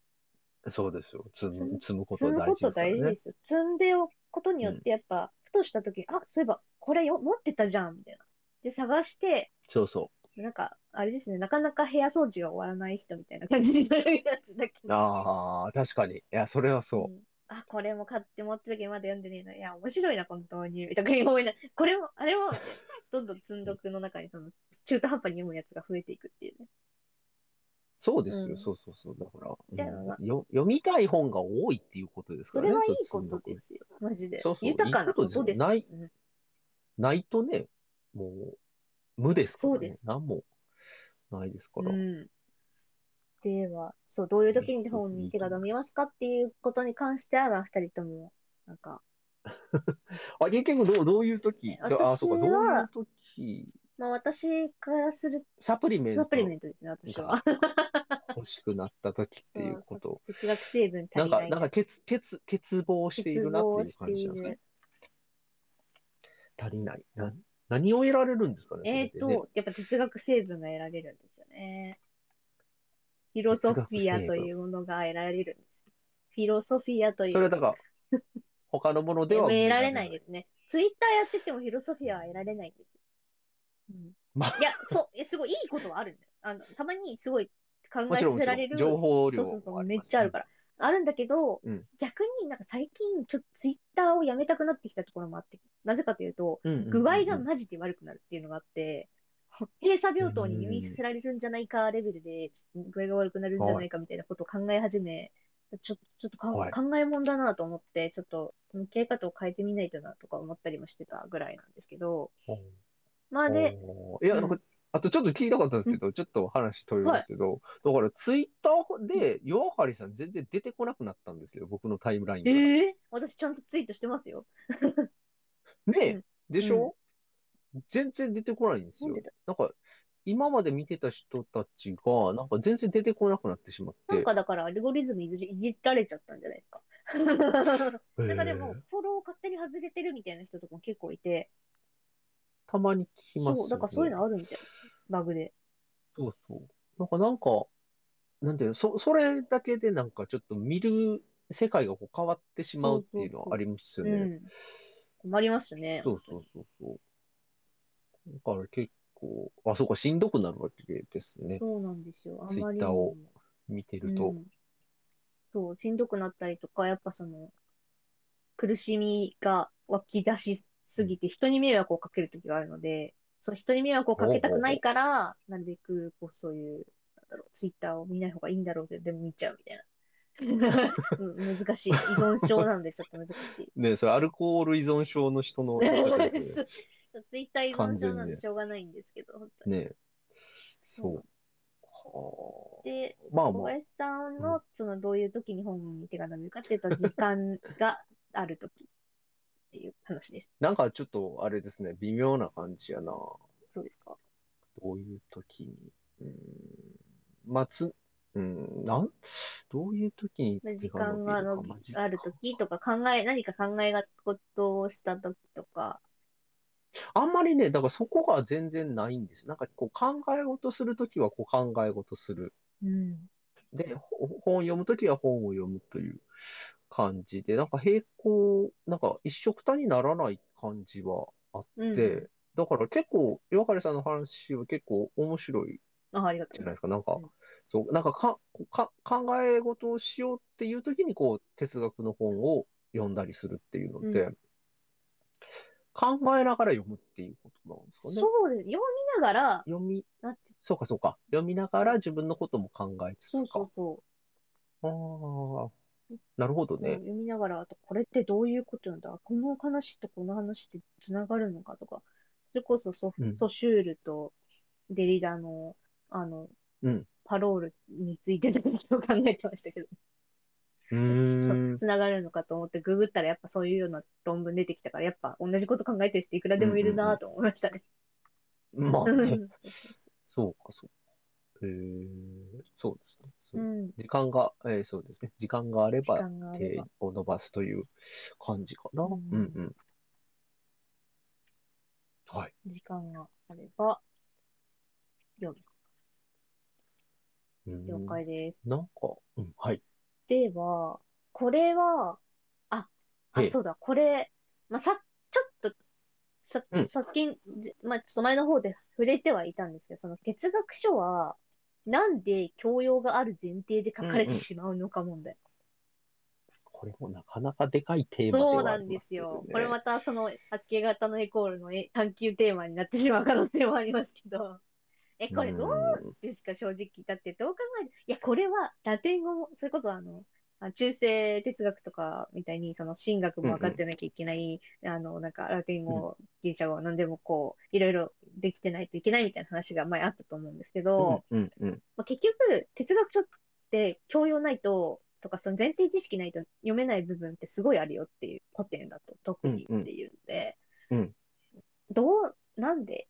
そうですよ。積むこと大事ですからね。積むこと大事ですよ。積んでおくことによってやっぱ、うん、ふとした時にあそういえばこれよ持ってたじゃんみたいなで探してそうそうなんかあれですねなかなか部屋掃除が終わらない人みたいな感じになるやつだけどああ確かにいやそれはそう。うんあ、これも買って持ってたけどまだ読んでねえな。いや、面白いな、この導入。だから思いな。これも、あれも、どんどん積んどくの中に、その、中途半端に読むやつが増えていくっていうね。そうですよ、うん、そうそうそう。だから、うんまあ、読みたい本が多いっていうことですからね。それはいいことですよ、マジで。そうそう豊かなことですよ。ない、ないとね、もう、無ですからね。そうです。何もないですから。うんでは、そう、どういう時に本に手が伸びますかっていうことに関しては、まあ、二人とも、なんか。あ、結局どう、どういう時あ、そうか、どういう時まあ、私からする。サプリメント。サプリメントですね、私は。欲しくなった時っていうこと。哲学成分足りない。なんか、なんか欠、欠、欠乏しているなっていう感じなんですかね。足りない。な、何を得られるんですかね。えっと、やっぱ哲学成分が得られるんですよね。フィロソフィアというものが得られるんです。フィロソフィアという。それはだから、他のものでは得られないですね。ツイッターやっててもフィロソフィアは得られないんですよ。うんま、いや、そう、すごいいいことはあるんだよ。あの、たまにすごい考えさせられる。情報量、ね。そうそうそう、めっちゃあるから。あるんだけど、うん、逆になんか最近ちょっとツイッターをやめたくなってきたところもあって、なぜかというと、うんうんうんうん、具合がマジで悪くなるっていうのがあって、閉鎖病棟に入院させられるんじゃないかレベルで、具合が悪くなるんじゃないかみたいなことを考え始め、ちょっと、ちょっと考えもんだなと思って、ちょっと向き合い方を変えてみないとなとか思ったりもしてたぐらいなんですけど、まあで、いや、なんか、うん、あとちょっと聞きたかったんですけど、うん、ちょっと話飛びますけど、はい、だからツイッターでヨアハリさん全然出てこなくなったんですよ、僕のタイムラインが。ええー、私ちゃんとツイートしてますよ。ねえ、うん、でしょ、うん、全然出てこないんですよ。なんか、今まで見てた人たちが、なんか全然出てこなくなってしまって。なんかだからアルゴリズムいじられちゃったんじゃないですか。なんかでも、フォローを勝手に外れてるみたいな人とかも結構いて、たまに聞きます、ね。そう、だからそういうのあるみたいな。バグで。そうそう。なんかなんか、なんていうの、そ、それだけでなんかちょっと見る世界がこう変わってしまうっていうのはありますよね。そうそうそう、うん、困りますね。そうそうそうそう。だから結構、あ、そうか、しんどくなるわけですね。そうなんですよ。あんまり。ツイッターを見てると、うん。そう、しんどくなったりとか、やっぱその、苦しみが湧き出し、すぎて人に迷惑をかけるときがあるので、そう、人に迷惑をかけたくないから、なるべくこうそういう、なんだろう、ツイッターを見ない方がいいんだろうけど、でも見ちゃうみたいな。難しい。依存症なんでちょっと難しい。ね、それアルコール依存症の人の方ですね。ツイッター依存症なんでしょうがないんですけど、本当に。ね、そう。で、まあまあ、小林さんの、その、どういう時に本に手が伸びるかっていうと、時間があるとき。っていう話です。なんかちょっとあれですね、微妙な感じやな。そうですか。どういう時に、うーん、まあ、つ、うん、なん、どういう時に時間がのある時とか考え、何か考え事をした時とか。あんまりね、だからそこが全然ないんですよ。なんかこう考え事するときはこう考え事する。うん。で、本読むときは本を読むという感じで、なんか平行、なんか一緒くたにならない感じはあって、うん、だから結構、岩刈さんの話は結構面白いじゃないですか。なんか、うん、そう、なんかかか考え事をしようっていうときに、こう、哲学の本を読んだりするっていうので、うん、考えながら読むっていうことなんですかね。そうです。読みながら、読み、なってそうかそうか。読みながら自分のことも考えつつか。そうそうそう。ああ。なるほどね。読みながら、あと、これってどういうことなんだ、この話とこの話って繋がるのかとか、それこそソ、うん、ソシュールとデリダの、あの、うん、パロールについてのことを考えてましたけど。うーん。繋がるのかと思ってググったらやっぱそういうような論文出てきたから、やっぱ同じこと考えてる人いくらでもいるなぁと思いましたね。うんうん、まあね。そうか、そうか。えー、そうですね。うん、時間が、えー、そうですね。時間があれば手を伸ばすという感じかな。うん、うんうん。はい。時間があれば読む。了解です。なんか、うん、はい。では、これは、あ、あ、はい、そうだ、これ、まあ、さ、ちょっと、さ、うん、さっき、まあ、ちょっと前の方で触れてはいたんですけど、その哲学書は、なんで教養がある前提で書かれてしまうのか問題、うんうん。これもなかなかでかいテーマではありますけどね。そうなんですよ。これまたその発見型のイコールの探求テーマになってしまう可能性もありますけど。え、これどうですか、正直。だってどう考えて、いや、これはラテン語も、それこそあの、中世哲学とかみたいに、その神学も分かってなきゃいけない、うんうん、あの、なんかラテン語、うん、ギリシャ語、何でもこう、いろいろできてないといけないみたいな話が前あったと思うんですけど、うんうんうん、まあ、結局、哲学書って教養ないと、とか、その前提知識ないと読めない部分ってすごいあるよっていう、古典だと特にっていうんで、うんうんうん、どう、なんで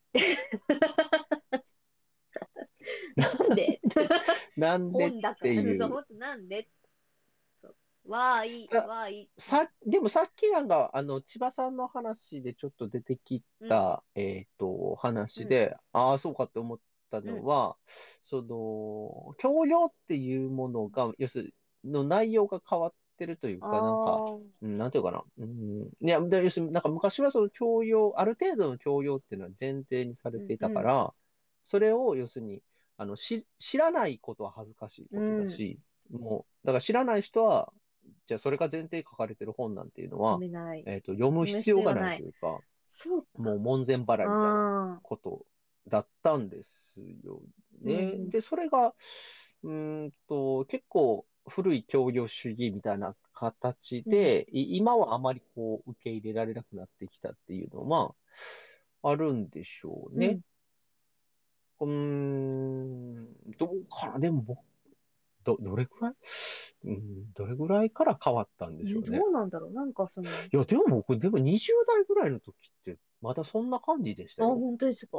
なんでなんでっていう。本当なんでわーい、わーい。さ、でもさっきなんか、あの、千葉さんの話でちょっと出てきた、うん、えっと、話で、うん、ああ、そうかって思っったのは、うん、その、教養っていうものが、要するに、の内容が変わってるというか、なんか、うん、なんていうかな。うん、いや、要するになんか昔はその教養、ある程度の教養っていうのは前提にされていたから、うん、それを要するに、あの、し、知らないことは恥ずかしいことだし、うん、もう、だから知らない人は、じゃあそれが前提書かれてる本なんていうのは、えっと、読む必要がないというか、そうか、もう門前払いみたいなことだったんですよね。うん、で、それが、うーんと、結構古い教養主義みたいな形で、うん、今はあまりこう受け入れられなくなってきたっていうのは、あるんでしょうね。うん、うーんどうかな、でも、ど、どれくらい、うん、どれぐらいから変わったんでしょうね。どうなんだろう、なんかその。いや、でも僕、でもにじゅうだいぐらいの時って、まだそんな感じでしたよ。あ、本当ですか。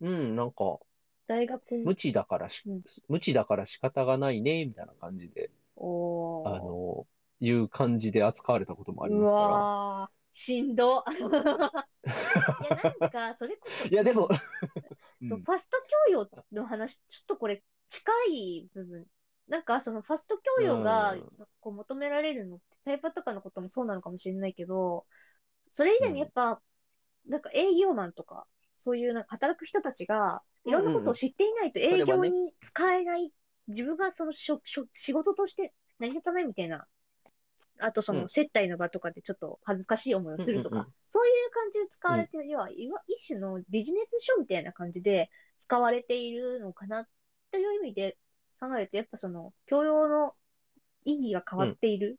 うん、なんか、大学無知だからし、うん、無知だから仕方がないね、みたいな感じで、おーあの、いう感じで扱われたこともありますから。うわー、しんど。いや、なんか、それこそ。いや、でも、うんそう、ファスト教養の話、ちょっとこれ、近い部分。なんか、その、ファスト教養が、こう、求められるのって、タイパとかのこともそうなのかもしれないけど、それ以前にやっぱ、うん、なんか営業マンとか、そういう、なんか働く人たちが、いろんなことを知っていないと営業に使えない、うんね、自分がそのしょしょ、仕事として成り立たないみたいな、あとその、接待の場とかでちょっと恥ずかしい思いをするとか、うん、そういう感じで使われて、うん、要は、一種のビジネス書みたいな感じで使われているのかな、という意味で、考えると、やっぱその、教養の意義が変わっている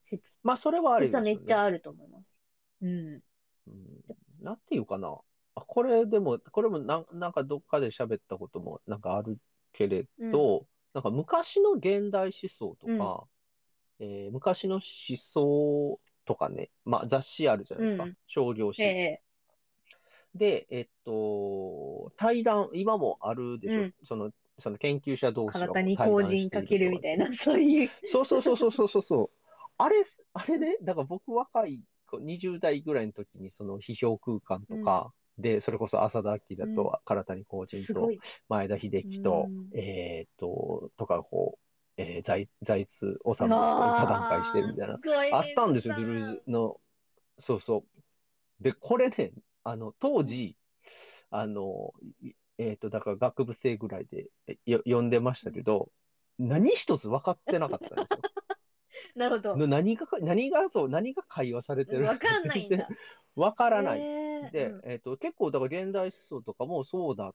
説。うん、まあ、それはあるよね。説はめっちゃあると思います。うん。うん、なんていうかな。あ、これでも、これもな、なんかどっかで喋ったこともなんかあるけれど、うん、なんか昔の現代思想とか、うんえー、昔の思想とかね、まあ雑誌あるじゃないですか。うん、商業誌。えーで、えっと、対談、今もあるでしょ。うん、その、その研究者同士が対談しているとか。体に法人かけるみたいな、そういう。そうそうそうそうそうそう。あれ、あれね、だから僕若い、にじゅう代ぐらいの時にその批評空間とかで、うん、それこそ浅田明だと、唐谷公人と、前田秀樹と、うん、えー、っと、とかこう、えー、財、財津を座談会してるみたいな。あったんですよ、ドゥルーズの。そうそう。で、これね、あの、当時、あの、えっと、だから学部生ぐらいで読んでましたけど、何一つ分かってなかったんですよ。なるほど。何が、何が、そう、何が会話されてるのか全然分かんないんだ。分からない。えー、で、うん、えっと、結構、だから現代思想とかもそうだっ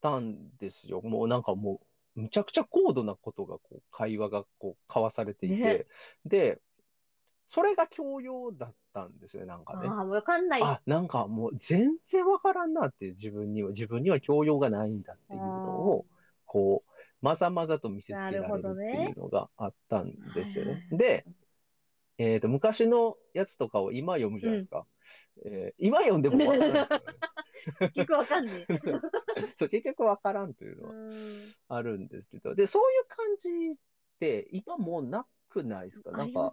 たんですよ。もうなんかもう、むちゃくちゃ高度なことが、こう、会話が、こう、交わされていて、ね、で、それが教養だったんですよ、なんかね。ああ、わかんない。あ、なんかもう全然わからんなっていう、自分には、自分には教養がないんだっていうのを、こう、まざまざと見せつけられるっていうのがあったんですよね。ねで、えっ、ー、と、昔のやつとかを今読むじゃないですか。うんえー、今読んでもわからないですよね。結局わかんない。そう、結局わからんというのはあるんですけど、で、そういう感じって今もうなくないですか、なんか。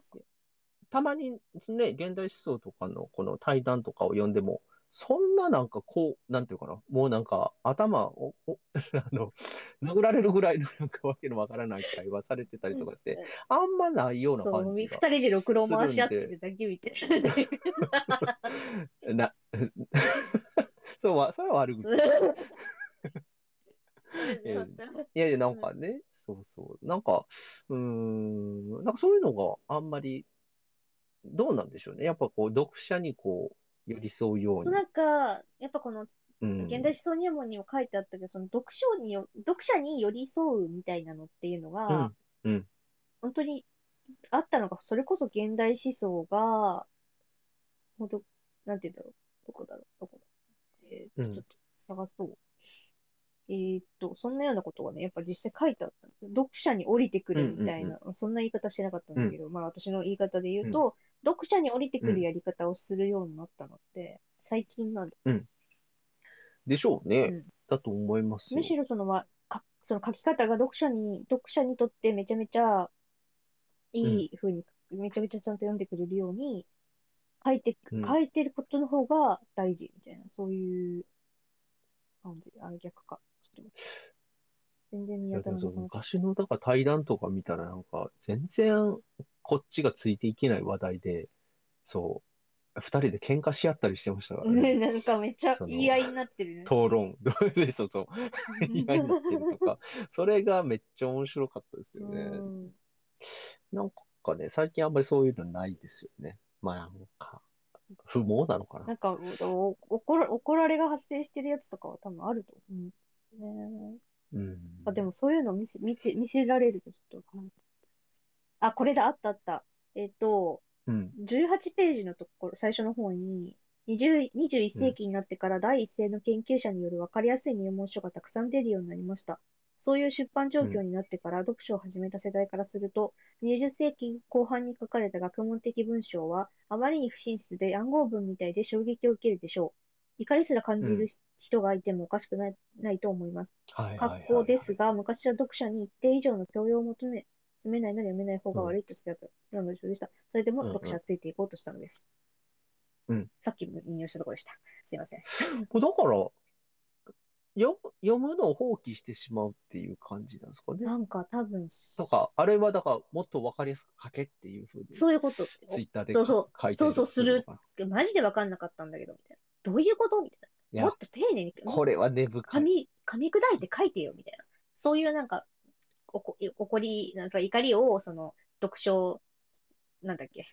たまにね、現代思想とかのこの対談とかを読んでも、そんななんかこう、なんていうかな、もうなんか頭を、あの、殴られるぐらいのなんかわけのわからない会話されてたりとかって、あんまないような感じがするんで。そう、二人でろくろ回し合ってるだけみたいな。な、そうは、それは悪口。えー、いやいや、なんかね、そうそう、なんか、うーん、なんかそういうのがあんまり、どうなんでしょうね。やっぱこう、読者にこう、寄り添うように。なんか、やっぱこの、現代思想入門にも書いてあったけど、うん、その読書によ、読者に寄り添うみたいなのっていうのが、うんうん、本当にあったのが、それこそ現代思想が、ほんと、なんて言うんだろう。どこだろうどこだろう、えー、ちょっと探すと。うん、えー、っと、そんなようなことがね、やっぱ実際書いてあったんですよ。読者に降りてくるみたいな、うんうんうん、そんな言い方してなかったんだけど、うん、まあ私の言い方で言うと、うん読者に降りてくるやり方をするようになったのって、うん、最近なんで、うん。でしょうね。うん、だと思います。むしろその、ま、かその書き方が読者に、読者にとってめちゃめちゃいい風に、うん、めちゃめちゃちゃんと読んでくれるように、書いて、書いてることの方が大事みたいな、うん、そういう感じ。あ、逆か。全然見当たらない。いやでも昔のだから対談とか見たらなんか全然こっちがついていけない話題で、そう二人で喧嘩し合ったりしてましたからね。なんかめっちゃ言い合いになってるね。討論そうそう言い合いになってるとか、それがめっちゃ面白かったですよね。うん、なんかね最近あんまりそういうのないですよね。まあなんか。不毛なのかな。なんか怒ら、怒られが発生してるやつとかは多分あると思うんですね。うん。あでもそういうの見せ見せ見せられるとちょっと、うん、あこれだあったあった。えっと、うん、じゅうはちページのところ最初の方ににじゅう にじゅういっ世紀になってから第一線の研究者による分かりやすい入門書がたくさん出るようになりました。そういう出版状況になってから読書を始めた世代からすると、にじゅっ世紀後半に書かれた学問的文章は、あまりに不親切で暗号文みたいで衝撃を受けるでしょう。怒りすら感じる人がいてもおかしくない、うん、ないと思います。格好ですが、昔は読者に一定以上の教養を求め、読めないなら読めない方が悪いと好きだった文章でした。それでも読者はついていこうとしたのです。うんうん、さっきも引用したところでした。すいません。だから、読む、読むのを放棄してしまうっていう感じなんですかね。なんか多分。とか、あれはだからもっとわかりやすく書けっていう風に。そういうこと。ツイッターで書いてる。そうそうする。マジでわかんなかったんだけど、みたいな。どういうことみたいな。もっと丁寧に。これは根深い。噛み、噛み砕いて書いてよ、みたいな。そういうなんか、おこ、怒り、なんか怒りを、その、読書、なんだっけ。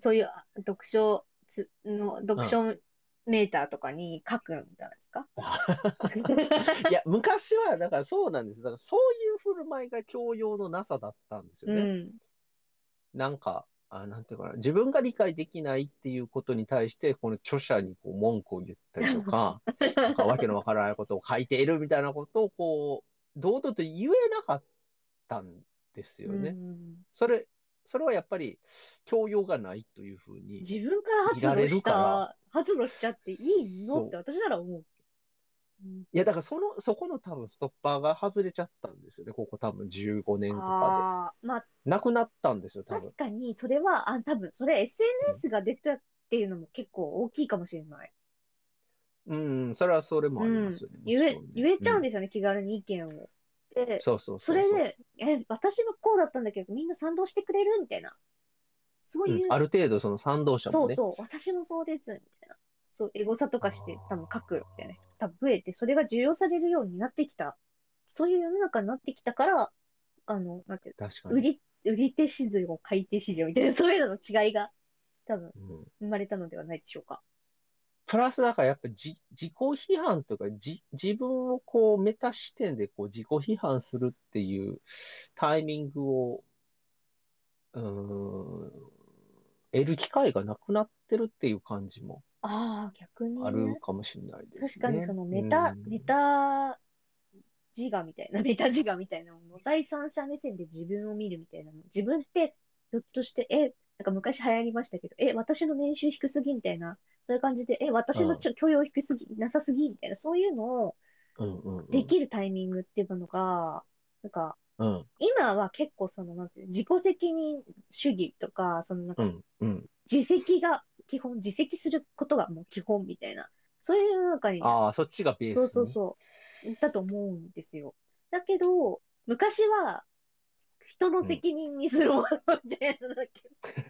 そういう読書つの、読書、うんメーターとかに書くんじゃないですかいや、昔は、だからそうなんですよ。だからそういう振る舞いが教養のなさだったんですよね。うん、なんかあ、なんていうかな、自分が理解できないっていうことに対して、この著者にこう文句を言ったりとか、なんかわけのわからないことを書いているみたいなことを、こう、堂々と言えなかったんですよね。うん、それ、それはやっぱり教養がないというふうに。自分から発露した。発露しちゃっていいのって私なら思う。うん、いや、だからその、そこの多分ストッパーが外れちゃったんですよね。ここ多分じゅうごねんとかで。あまあ、なくなったんですよ、多分。確かに、それは、あ、多分、それ エスエヌエス が出たっていうのも結構大きいかもしれない。うん、うん、それはそれもありますよね。うん、言え、言えちゃうんですよね、うん、気軽に意見を。で、そうそうそうそう。それで、え、私はこうだったんだけど、みんな賛同してくれるみたいな。そういう、うん、ある程度その賛同者もね。そうそう、私もそうです、みたいな。そう、エゴサとかして多分書くみたいな人多分増えて、それが重要されるようになってきた。そういう世の中になってきたから、あの、なんていうの、確かに売り、売り手市場、買い手市場みたいな、そういうのの違いが多分生まれたのではないでしょうか。うん、プラスだからやっぱり自己批判とか、じ自分をこうメタ視点でこう自己批判するっていうタイミングを、うーん、得る機会がなくなってるっていう感じもあるかもしれないですね。ああ、逆にね。確かにそのメタ、うん、メタ自我みたいな、メタ自我みたいなもの、第三者目線で自分を見るみたいなの。自分って、ひょっとして、え、なんか昔流行りましたけど、え、私の年収低すぎみたいな、そういう感じで、え、私のちょ許容低すぎ、なさすぎみたいな、そういうのをできるタイミングっていうのが、なんか、うん、今は結構そのなんていう自己責任主義とか、そのなんか自責が基本、自責することがもう基本みたいな、そういう中に、ね、ああ、そっちがベース、ね、そうそうそうだと思うんですよ。だけど昔は人の責任にするものみたいなだけ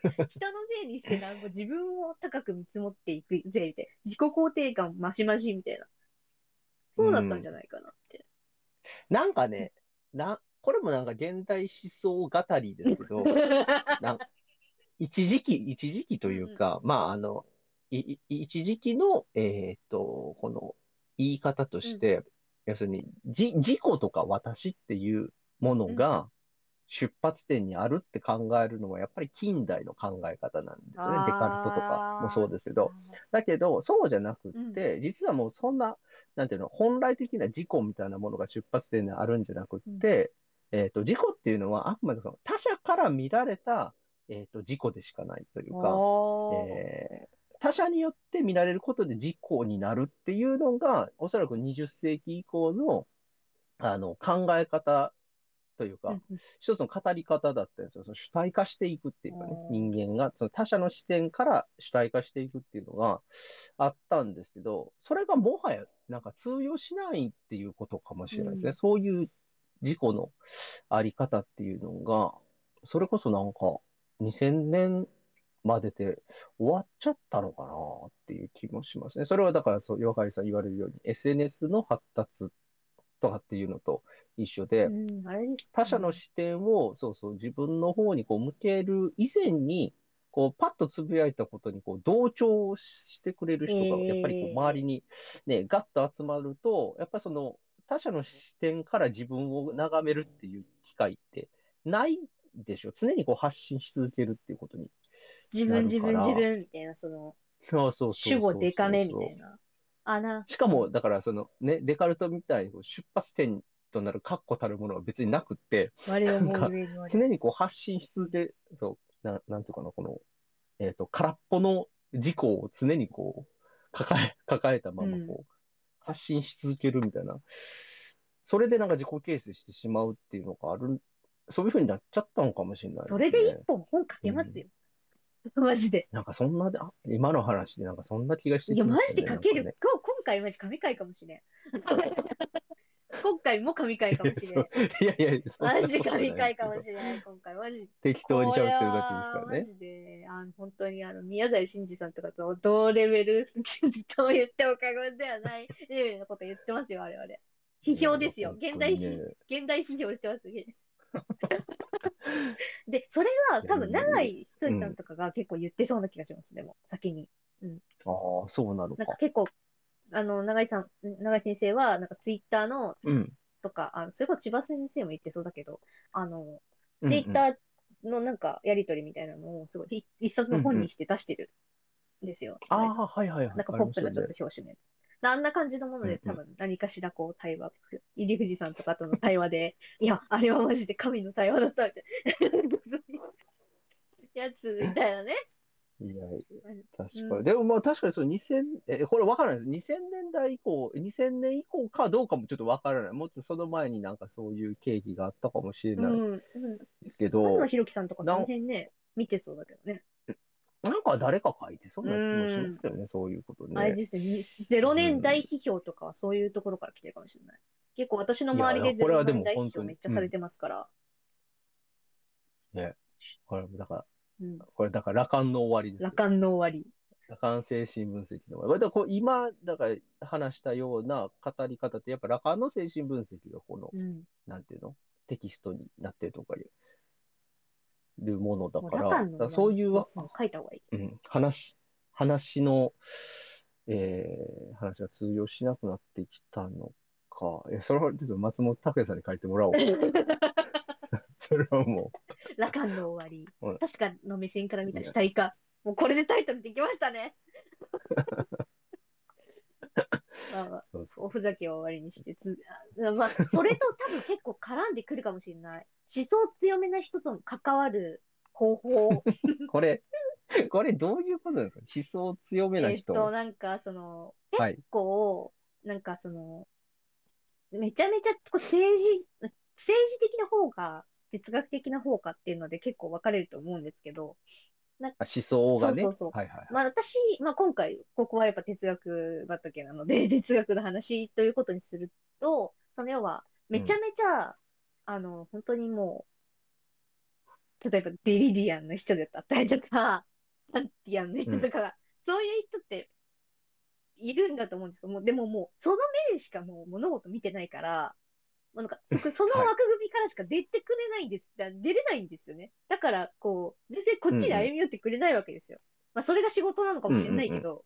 ど、うん、人のせいにしてなんか自分を高く見積もっていくぜみたいな、自己肯定感マシマシみたいな、そうだったんじゃないかなって。うん、なんかね、な。これもなんか現代思想語りですけど、なん一時期、一時期というか、うん、まああの、い一時期の、えっと、この言い方として、うん、要するに、じ、自己とか私っていうものが出発点にあるって考えるのはやっぱり近代の考え方なんですよね。デカルトとかもそうですけど。だけど、そうじゃなくって、うん、実はもうそんな、なんていうの、本来的な自己みたいなものが出発点にあるんじゃなくって、うんえっと、自己っていうのはあくまでその他者から見られた、えっと、自己でしかないというか、えー、他者によって見られることで自己になるっていうのが、おそらくにじゅっ世紀以降の、あの、考え方というか、うんうん、一つの語り方だったんですよ。その主体化していくっていうかね、人間がその他者の視点から主体化していくっていうのがあったんですけど、それがもはやなんか通用しないっていうことかもしれないですね。うん、そういう自己のあり方っていうのが、それこそなんかにせんねんまでで終わっちゃったのかなっていう気もしますね。それはだからそう岩刈さん言われるように エスエヌエス の発達とかっていうのと一緒で、うん、あれですね、他者の視点をそうそう自分の方にこう向ける以前にこうパッとつぶやいたことにこう同調してくれる人がやっぱりこう周りにねガッと集まると、やっぱりその他者の視点から自分を眺めるっていう機会ってないでしょ。常にこう発信し続けるっていうことに自分自分自分みたいな、その主語デカめみたいな。あなしかもだからそのねデカルトみたいに出発点となる確固たるものは別になくって、常にこう発信し続け、そうな、なんていうかな、この、えー、と空っぽの自己を常にこう抱え抱えたままこう、うん、発信し続けるみたいな、それでなんか自己形成してしまうっていうのがある、そういう風になっちゃったのかもしれない、ね。それで一本本書けますよ。うんマジで。なんかそんなで、あ、今の話でなんかそんな気がしてきましたね。いや、マジで書ける。ね、今日、今回マジ神回かもしれん。今回も神回かもしれん。いやいやいや、そんなことないですけど。マジで神回かもしれない。今回、マジで。適当に喋ってるだけですからね。マジで、あの、本当にあの、宮台真司さんとかと同レベル、と言っても過言ではないレベルのこと言ってますよ、我々。批評ですよ。現代、現代批評してます。でそれは多分永井ひとしさんとかが結構言ってそうな気がします、うん、でも先に、うん、ああそうなのか、なんか結構あの永井さん永井先生はなんかツイッターの、うん、とかあのそれこそ千葉先生も言ってそうだけど、あのツイッターのなんかやり取りみたいなのをすごい、うんうん、一冊の本にして出してるんですよ、うんうん、ああはいはいはい、なんかポップなちょっと表紙ね、あんな感じのもので、多分何かしらこう対話、うんうん、入藤さんとかとの対話で、いや、あれはマジで神の対話だったみたいなやつみたいなね。いや、確かに。うん、でもまあ確かにそのにせん、え、これわからないです。にせんねんだい以降、にせんねん以降かどうかもちょっとわからない。もっとその前になんかそういう経緯があったかもしれないですけど。松野博樹さんとかその辺ね、見てそうだけどね。なんか誰か書いてそうな気もしますけどね、うん、そういうことね。あれですよ、ゼロねんだい批評とかはそういうところから来てるかもしれない。うん、結構私の周りでゼロねんだい批評めっちゃされてますから。うん、ね。これだから、うん、これだから羅漢の終わりです。羅漢の終わり。羅漢精神分析の終わり。だからこう今、だから話したような語り方って、やっぱ羅漢の精神分析がこの、うん、なんていうの、テキストになってるとかいう。るものだから、だからそういう書いた方がいいです、ね、うん、話話の、えー、話が通用しなくなってきたのか、えそれはちょっと松本拓也さんに書いてもらおう。それはもう羅漢の終わり、うん、確かの目線から見た主体化、もうこれでタイトルできましたね。まあまあ、そうそう、おふざけを終わりにしてつ、まあ、それと多分結構絡んでくるかもしれない。思想強めな人と関わる方法。これ、これどういうことなんですか？思想強めな人。えっと、なんかその、結構、はい、なんかその、めちゃめちゃこう政治、政治的な方か、哲学的な方かっていうので結構分かれると思うんですけど、なんか思想がね。そうそうそう。はいはいはい、まあ私、まあ今回、ここはやっぱ哲学畑なので、哲学の話ということにすると、その要は、めちゃめちゃ、うん、あの、本当にもう、例えばデリディアンの人だったりとか、カンティアンの人とか、うん、そういう人っているんだと思うんですけど、もうでももう、その目しかもう物事見てないから、もうなんかそ、その枠組みからしか出てくれないんです、はい、出れないんですよね。だから、こう、全然こっちに歩み寄ってくれないわけですよ。うん、まあ、それが仕事なのかもしれないけど、うんうん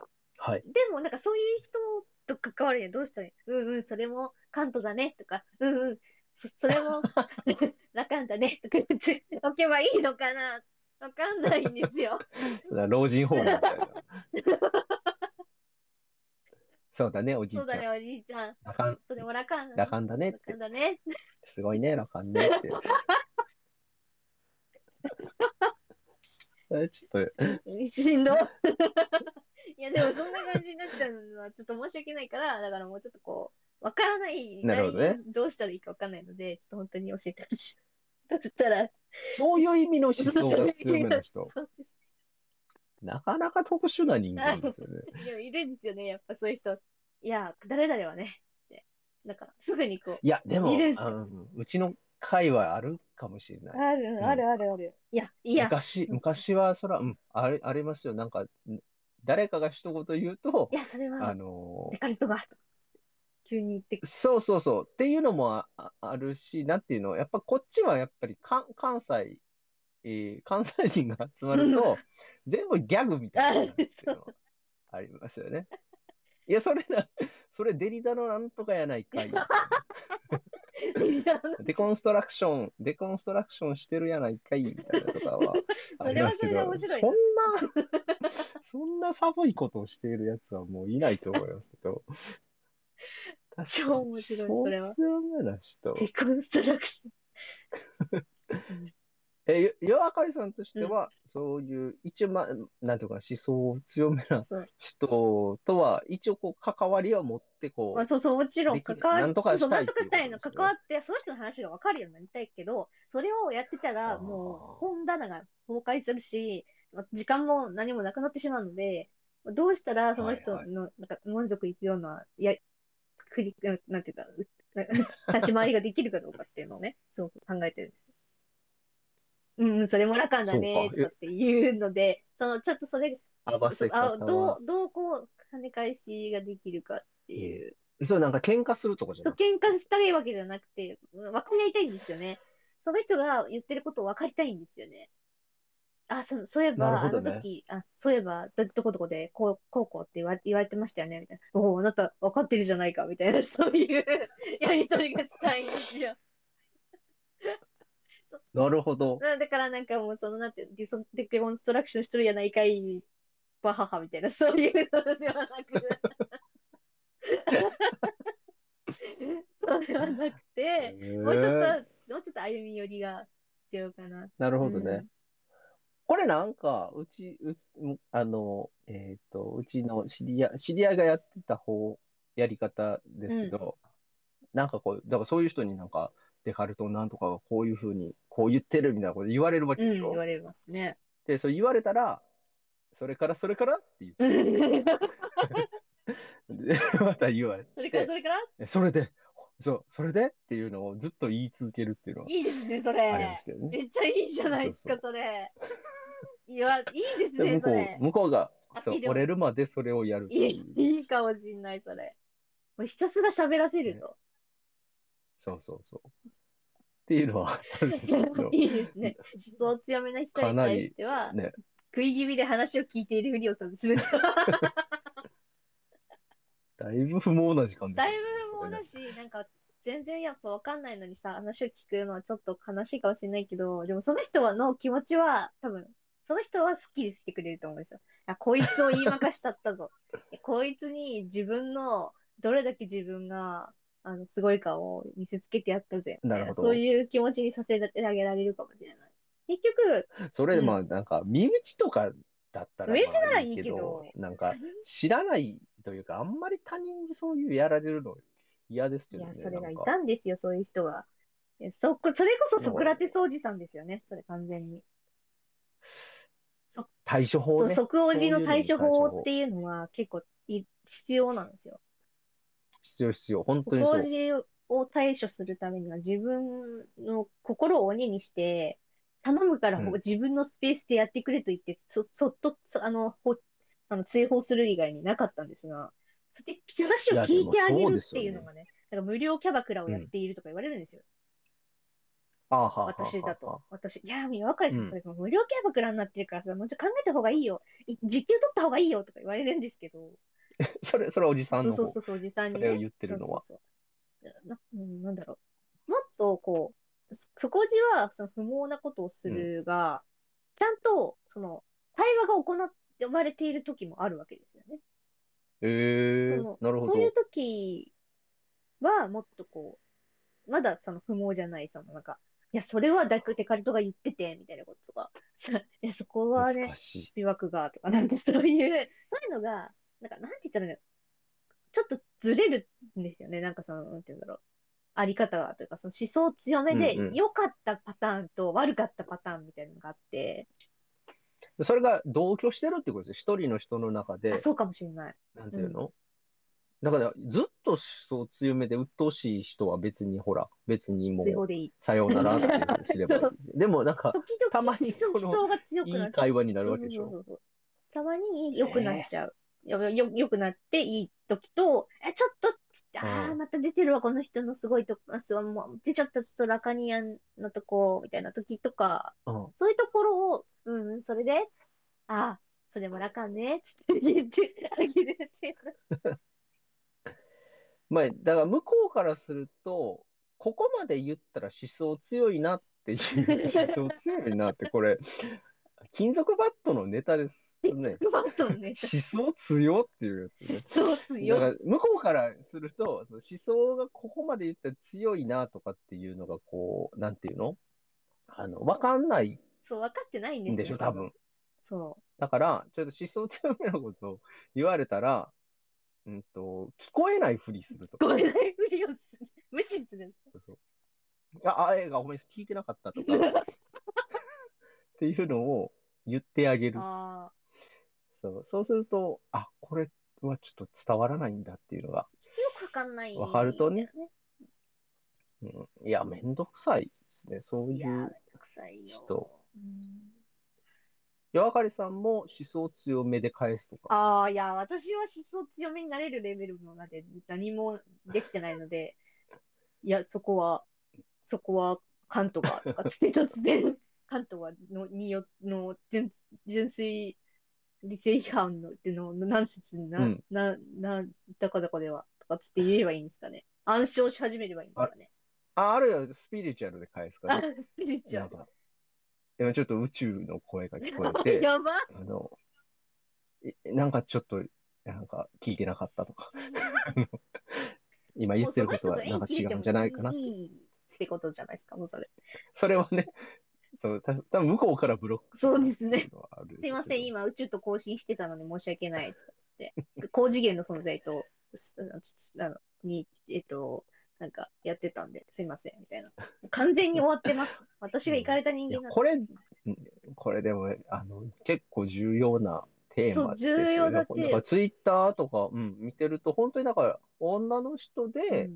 うん、はい。でも、なんかそういう人と関わるにはどうしたらいい？うんうん、それもカントだねとか、うんうん、そ, それも羅漢だねとか言っておけばいいのかな、わかんないんですよ。老人ホームみたいな。そうだねおじいちゃん。そうだねおじいちゃん。羅漢、それも羅漢。羅漢だねって。羅漢だね。すごいね羅漢ねって。それちょっとしんど。いやでもそんな感じになっちゃうのはちょっと申し訳ないから、だからもうちょっとこう。わからない。なるほどね。どうしたらいいかわかんないので、ちょっと本当に教えてほしい。だとしたら。そういう意味の思想が強めの人。そうです。なかなか特殊な人間ですよね。でもいるんですよね、やっぱそういう人。いや、誰々はね。なんかすぐにこう。いや、でも、であのうちの会はあるかもしれない。ある、うん、あるあるある。いや、いや。昔、昔はそら、うん、あれ、ありますよ。なんか、誰かが一言言うと、いや、それは、あのー、デカルトが、急に言ってくる。そうそうそう。っていうのも あ, あるし、なんていうの、やっぱこっちはやっぱり関西、えー、関西人が集まると、全部ギャグみたいなっていうのありますよね。いや、それな、それデリダのなんとかやないかい。デコンストラクション、デコンストラクションしてるやないかい、みたいなとかはありますけど、そ, そんな、そんな寒いことをしているやつはもういないと思いますけど。超面白い、それは。デコンストラクション。え、よあかりさんとしては、うん、そういう、一応、ま、なんていうか、思想を強めな人とは、一応、こう、関わりは持って、こう。まあ、そうそう、もちろん、関わり、なんとかしたい。なんとかしたいの、関わって、その人の話が分かるようになりたいけど、それをやってたら、もう、本棚が崩壊するし、時間も何もなくなってしまうので、どうしたら、その人の、なんか、満足いくような、はいはい、いや、クリック、なんていうんだろう、立ち回りができるかどうかっていうのをね、すごく考えてるんです。うん、それもラカンだね、とかって言うので、そ, その、ちょっとそれ、あどう、どうこう、跳ね返しができるかっていう。それなんか喧嘩するとかじゃなくて。そう、喧嘩したいわけじゃなくて、分かり合いたいんですよね。その人が言ってることを分かりたいんですよね。あ、そ, そういえば、ね、あの時、あ、そういえば、ど, どこどこで、こう、こうこうって言 わ, 言われてましたよね、みたいな。おお、あなた分かってるじゃないか、みたいな、そういうやりとりがしたいんですよ。なるほど。だからなんかもうそのなんてディコンストラクションしてるやないかいバハハみたいなそういうのではなくそうではなくて、えー、もうちょっともうちょっと歩み寄りが必要かな。なるほどね。うん、これなんかうちうちあのえっ、ー、とうちの知り合い知り合いがやってた方やり方ですけど、うん、なんかこうだからそういう人になんか。デカルトなんとかがこういうふうにこう言ってるみたいなこと言われるわけでしょ、うん、言われますね。で、そう言われたらそれからそれからって言ってでまた言われてそれからそれからそれでそうそれでっていうのをずっと言い続けるっていうのはいいですねそれありましたよね。めっちゃいいじゃないですか。そうそうそれいやいいですね。で向こうそれ向こうがそう折れるまでそれをやる。いい、いいかもしんないそれ。もうひたすら喋らせると、ねそうそうそう。っていうのはあるんですけど。いいですね。思想強めな人に対しては、ね、食い気味で話を聞いているふりをすると。だいぶ不毛な時間ですね。だいぶ不毛だし、なんか全然やっぱ分かんないのにさ、話を聞くのはちょっと悲しいかもしれないけど、でもその人の気持ちは多分、その人はスッキリしてくれると思うんですよ。あ、こいつを言いまかしたったぞ。こいつに自分の、どれだけ自分が、あのすごい顔を見せつけてやったぜ。なるほど。そういう気持ちにさせてあげられるかもしれない。結局それでまあなんか身内とかだったら身内ならいいけど、なんか知らないというかあんまり他人にそういうやられるの嫌ですけどね。いやそれがいたんですよそういう人が。いやそそれこそソクラテスおじさんですよね。それ完全に。そ対処法ね。ソクおじの対処法っていうのは結構い必要なんですよ。必要必要本当にそう。掃除を対処するためには自分の心を鬼にして頼むから、うん、自分のスペースでやってくれと言ってそそっとあのほあの追放する以外になかったんですが、そして話を聞いてあげるっていうのがね、なんか無料キャバクラをやっているとか言われるんですよ。うん、私だと私いやみわかりさんそれも無料キャバクラになってるからさ、もうちょっと考えた方がいいよ、時給取った方がいいよとか言われるんですけど。それ、それはおじさんの方。そうそうそう、おじさんに、ね。それを言ってるのは。そうそうそう な, なんだろう。もっと、こう、そこじは、その、不毛なことをするが、うん、ちゃんと、その、対話が行われている時もあるわけですよね。へ、えー、なるほど。そういう時は、もっとこう、まだその、不毛じゃない、その、なんか、いや、それはだくデカルトが言ってて、みたいなこととか、そこはね、スピワクが、とか、なんかそういう、そういうのが、なんか、なんて言ったらね、ちょっとずれるんですよね。なんかその、なんていうんだろう。あり方がというか、その思想強めで、うんうん、良かったパターンと悪かったパターンみたいなのがあって。それが同居してるってことですよ。一人の人の中で。そうかもしれない。なんていうの、うん、だから、ずっと思想強めで鬱陶しい人は別に、ほら、別にもう、いいさようならっていうのすればいいでもなんか、たまにこのいい会話になるわけでしょ。そうそうそうそうたまに良くなっちゃう。えー、よ、良くなっていい時と、え、ちょっと、ああ、また出てるわ、この人のすごいとこ、もう出ちゃった、ちょっとラカニアンのとこ、みたいな時とか、うん、そういうところを、うん、それで、ああ、それもラカンね、つって言ってあげるっていう。まあ、だから向こうからすると、ここまで言ったら思想強いなっていう、思想強いなって、これ、金属バットのネタですね。金属バットのネタ。思想強っていうやつね。思想強。だから向こうからすると、その思想がここまで言ったら強いなとかっていうのが、こう、なんていうの？あの、わかんない。そう、分かってないんですよ。でしょ、多分。そう。だから、ちょっと思想強めなことを言われたら、うんと、聞こえないふりするとか。聞こえないふりをする。無視する。そうそう。あ、あ、え、ごめん、聞いてなかったとか。っていうのを言ってあげる。あ、そう、そうすると、あ、これはちょっと伝わらないんだっていうのが。よくわかんない。わかるとね。うん、いや、めんどくさいですね。そういう人。いや、めんどくさいよ。うん。やわかりさんも思想強めで返すとか。ああ、いや、私は思想強めになれるレベルのまで何もできてないので、いや、そこは、そこは関東が、とかって突然。関東はのによの 純, 純粋理性批判のっての何節な、うん、ななだかだかではとかつって言えばいいんですかね。暗唱し始めればいいんですかね。あ、あるいはスピリチュアルで返すから。スピリチュアル。今ちょっと宇宙の声が聞こえて、やば。あのなんかちょっとなんか聞いてなかったとか、今言ってることはなんか違うんじゃないかな。いいってことじゃないですか。もうそれ。それはね。そう、たぶん向こうからブロックする。そうですね。すいません、今宇宙と交信してたので申し訳ないってって。高次元の存在と、あの、に、えっと、なんかやってたんで、すいません、みたいな。完全に終わってます。私がイカれた人間なんで。これ、これでも、あの、結構重要なテーマですよね。そう、重要なテーマ。なんかツイッターとか、うん、見てると、本当にだから、女の人で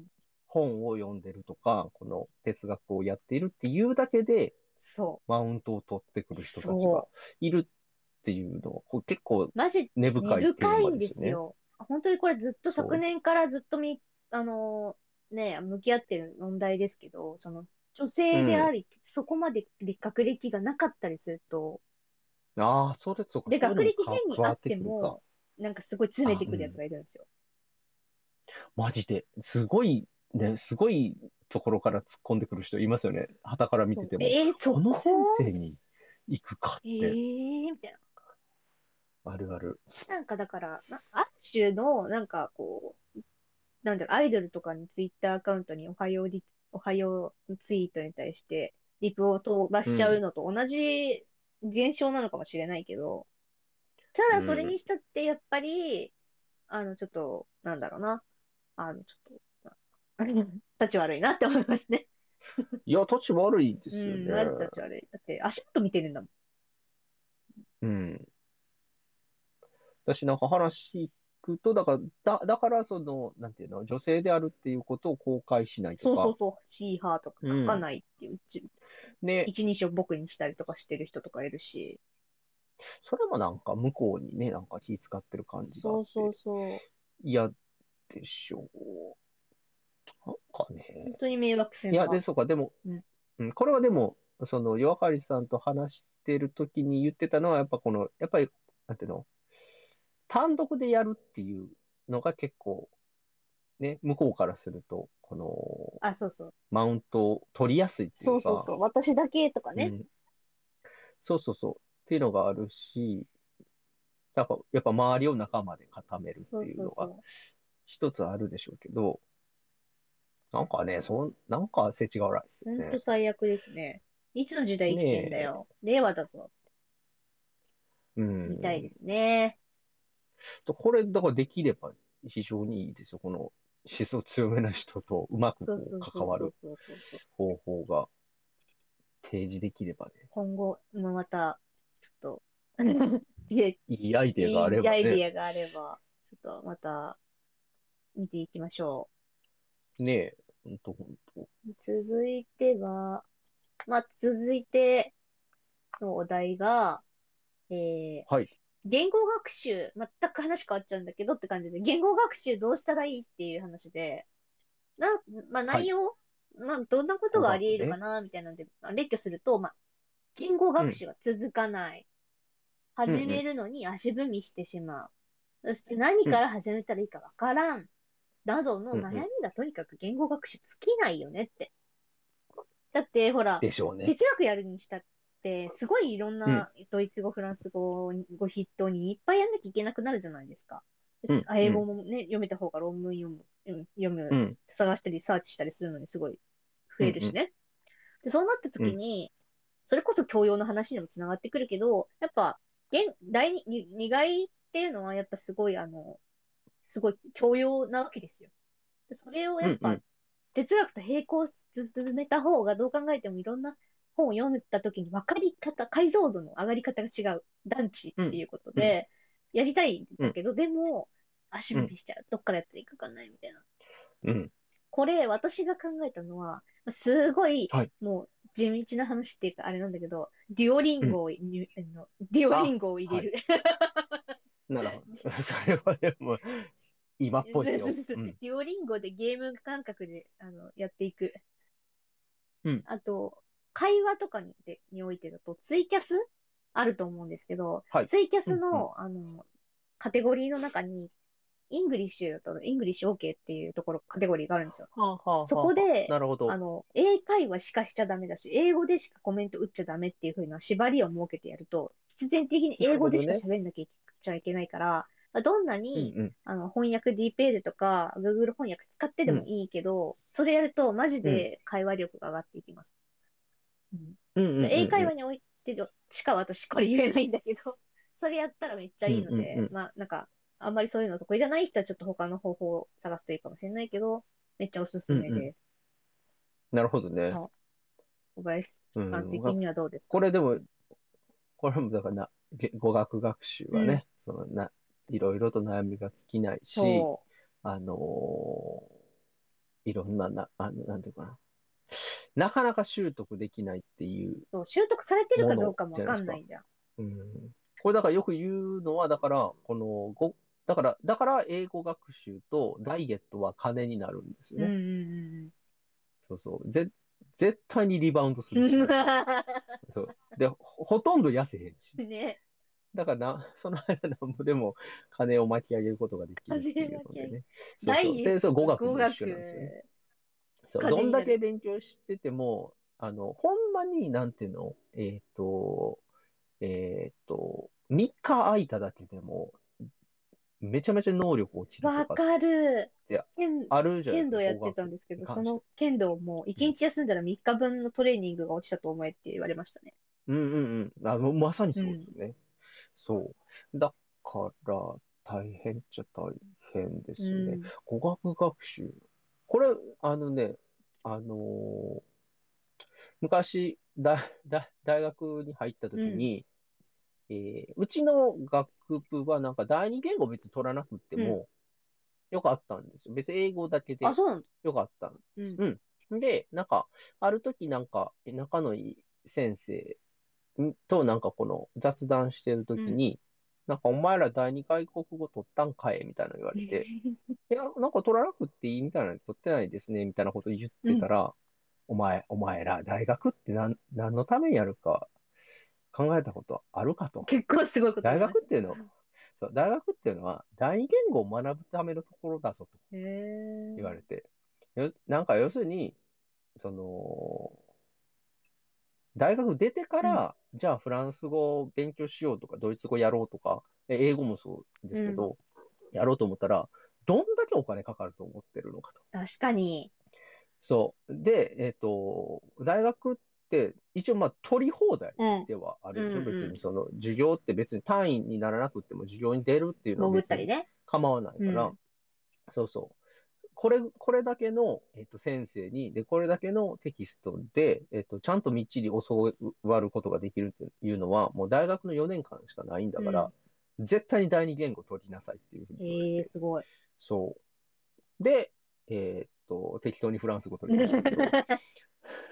本を読んでるとか、うん、この哲学をやっているっていうだけで、そうマウントを取ってくる人たちがいるっていうのは、これ結構根深いテーマですよね。マジ根深いんですよ。本当にこれずっと昨年からずっとみあのね向き合ってる問題ですけど、その女性であり、うん、そこまで学歴がなかったりすると、ああそれとかで学歴変にあってもなんかすごい詰めてくるやつがいるんですよ。うん、マジですごいねすごい。ところから突っ込んでくる人いますよね。傍から見てても、えー、この先生に行くかって、えー、みたいな。あるある。なんかだからある種のなんかこうなんだろうアイドルとかにツイッターアカウントにおはようリおはようツイートに対してリプを飛ばしちゃうのと同じ現象なのかもしれないけど、うん、ただそれにしたってやっぱり、うん、あのちょっとなんだろうなあのちょっと。たち悪いなって思いますね。いや、たち悪いですよね。うん、マジたち悪い。だって、足元見てるんだもん。うん。私なんか話聞くと、だから、だ、だからその、なんていうの、女性であるっていうことを公開しないとか。そうそうそう、シーハーとか書かないっていう、うん、ね。一人称僕にしたりとかしてる人とかいるし。それもなんか向こうにね、なんか気使ってる感じがあって。そうそうそう。嫌でしょう。なんかね。本当に迷惑せんな。いや、で、そうか、でも、うんうん、これはでも、その、夜明かりさんと話してるときに言ってたのは、やっぱこの、やっぱり、なんていうの、単独でやるっていうのが結構、ね、向こうからすると、この、あ、そうそう。マウントを取りやすいっていうか。そうそうそう。私だけとかね、うん。そうそうそう。っていうのがあるし、やっぱ、やっぱ周りを仲間で固めるっていうのが、一つあるでしょうけど、そうそうそうなんかね、そん、なんか世知辛いっすよね。ほんと最悪ですね。いつの時代生きてんだよ。ね、令和だぞ。うん。みたいですね。これ、だからできれば非常にいいですよ。この思想強めな人とうまくこう関わる方法が提示できればね。今後もまたちょっといいアイデアがあれば、ね、いいアイデアがあればちょっとまた見ていきましょう。ねえ、本当本当。続いては、まあ続いてのお題が、えー、はい。言語学習、全く話変わっちゃうんだけどって感じで、言語学習どうしたらいいっていう話で、な、まあ内容、はい、まあどんなことがあり得るかなみたいなので、列挙すると、まあ、言語学習は続かない。うん、始めるのに足踏みしてしまう。うんうん、そして何から始めたらいいかわからん。などの悩みがとにかく言語学習尽きないよねって。だって、ほら、でしょうね、哲学やるにしたって、すごいいろんなドイツ語、うん、フランス語を筆頭にいっぱいやんなきゃいけなくなるじゃないですか。うん、英語もね、読めた方が論文読む、読む、うん、探したりサーチしたりするのにすごい増えるしね。うんうん、でそうなった時に、うん、それこそ教養の話にもつながってくるけど、やっぱ、現第二、二外っていうのはやっぱすごいあの、すごい教養なわけですよ。でそれをやっぱ、うんうん、哲学と並行し進めた方がどう考えてもいろんな本を読んだ時に分かり方、解像度の上がり方が違う団地っていうことで、うん、やりたいんだけど、うん、でも足踏みしちゃう、うん、どっからやついくかないみたいな、うん、これ私が考えたのはすごい、はい、もう地道な話っていうかあれなんだけど、デュオリンゴを、うん、デュオリンゴを入れる、はい、なるほど。それはでも今っぽいですよ。デュオリンゴでゲーム感覚であのやっていく、うん、あと会話とか に, でにおいてだとツイキャスあると思うんですけど、はい、ツイキャス の,、うんうん、あのカテゴリーの中にイングリッシュだとイングリッシュ OK っていうところカテゴリーがあるんですよ。はあはあはあ、そこでなるほど、あの英会話しかしちゃダメだし英語でしかコメント打っちゃダメっていう風な縛りを設けてやると必然的に英語でしか喋んなきゃいけないから、まあ、どんなに、うんうん、あの翻訳 DeepL とか Google 翻訳使ってでもいいけど、うん、それやるとマジで会話力が上がっていきます。うんうんうんうん、英会話においてしか私これ言えないんだけどそれやったらめっちゃいいので、うんうんうん、まあなんかあんまりそういうの得意じゃない人はちょっと他の方法を探すといいかもしれないけど、めっちゃおすすめで、うんうん、なるほどね。小林さん的にはどうですか？うん、これでもこれもだからな語学学習はね、うん、そのないろいろと悩みが尽きないし、あのー、いろんな な, あのなんていうかななかなか習得できないっていう。そう、習得されてるかどうかもわかんないじゃん。うん。これだからよく言うのは、だから、このご、だから、だから英語学習とダイエットは金になるんですよね。うんうんうん。そうそう。ぜ、絶対にリバウンドするし。そう。で、ほとんど痩せへんし。ね。だからな、その間なんぼでも金を巻き上げることができるっていうのでね。そうそう。で、そう、語学も一緒なんですよね。そう、どんだけ勉強してても、あの、ほんまに、なんていうの、えっと、えっと、みっか空いただけでも、めちゃめちゃ能力落ちるとか。わかる。いや、あるじゃないですか。剣道やってたんですけど、その剣道も、いちにち休んだらみっかぶんのトレーニングが落ちたと思えって言われましたね。うんうんうん。あの、まさにそうですね。うん、そう。だから、大変っちゃ大変ですね。うん、語学学習。これ、あのね、あのー、昔だだ、大学に入った時に、うん、えー、うちの学部はなんか第二言語別に取らなくてもよかったんですよ。別に英語だけでよかったんです。あ、そうなんです。うん。で、なんか、ある時なんか、仲のいい先生となんかこの雑談してる時に、うん、なんかお前ら第二外国語取ったんかいみたいなの言われて、いや、なんか取らなくていいみたいなの取ってないですねみたいなこと言ってたら、うん、お前、お前ら大学って何、何のためにやるか考えたことあるかと。結構すごいことです。大学っていうの、そう、大学っていうのは第二言語を学ぶためのところだぞと言われて、なんか要するに、その、大学出てから、うん、じゃあフランス語を勉強しようとか、ドイツ語やろうとか、英語もそうですけど、うん、やろうと思ったら、どんだけお金かかると思ってるのかと。確かに。そう。で、えっと、大学って一応まあ取り放題ではあるでしょ、うん、別にその授業って別に単位にならなくても授業に出るっていうのは別に構わないから、うんうん、そうそう。これ、これだけの、えっと、先生に、で、これだけのテキストで、えっと、ちゃんとみっちり教わることができるっていうのは、もう大学のよねんかんしかないんだから、うん、絶対に第二言語取りなさいっていうふうに言われて。えー、すごい。そう。で、えー、っと、適当にフランス語取りましたけど。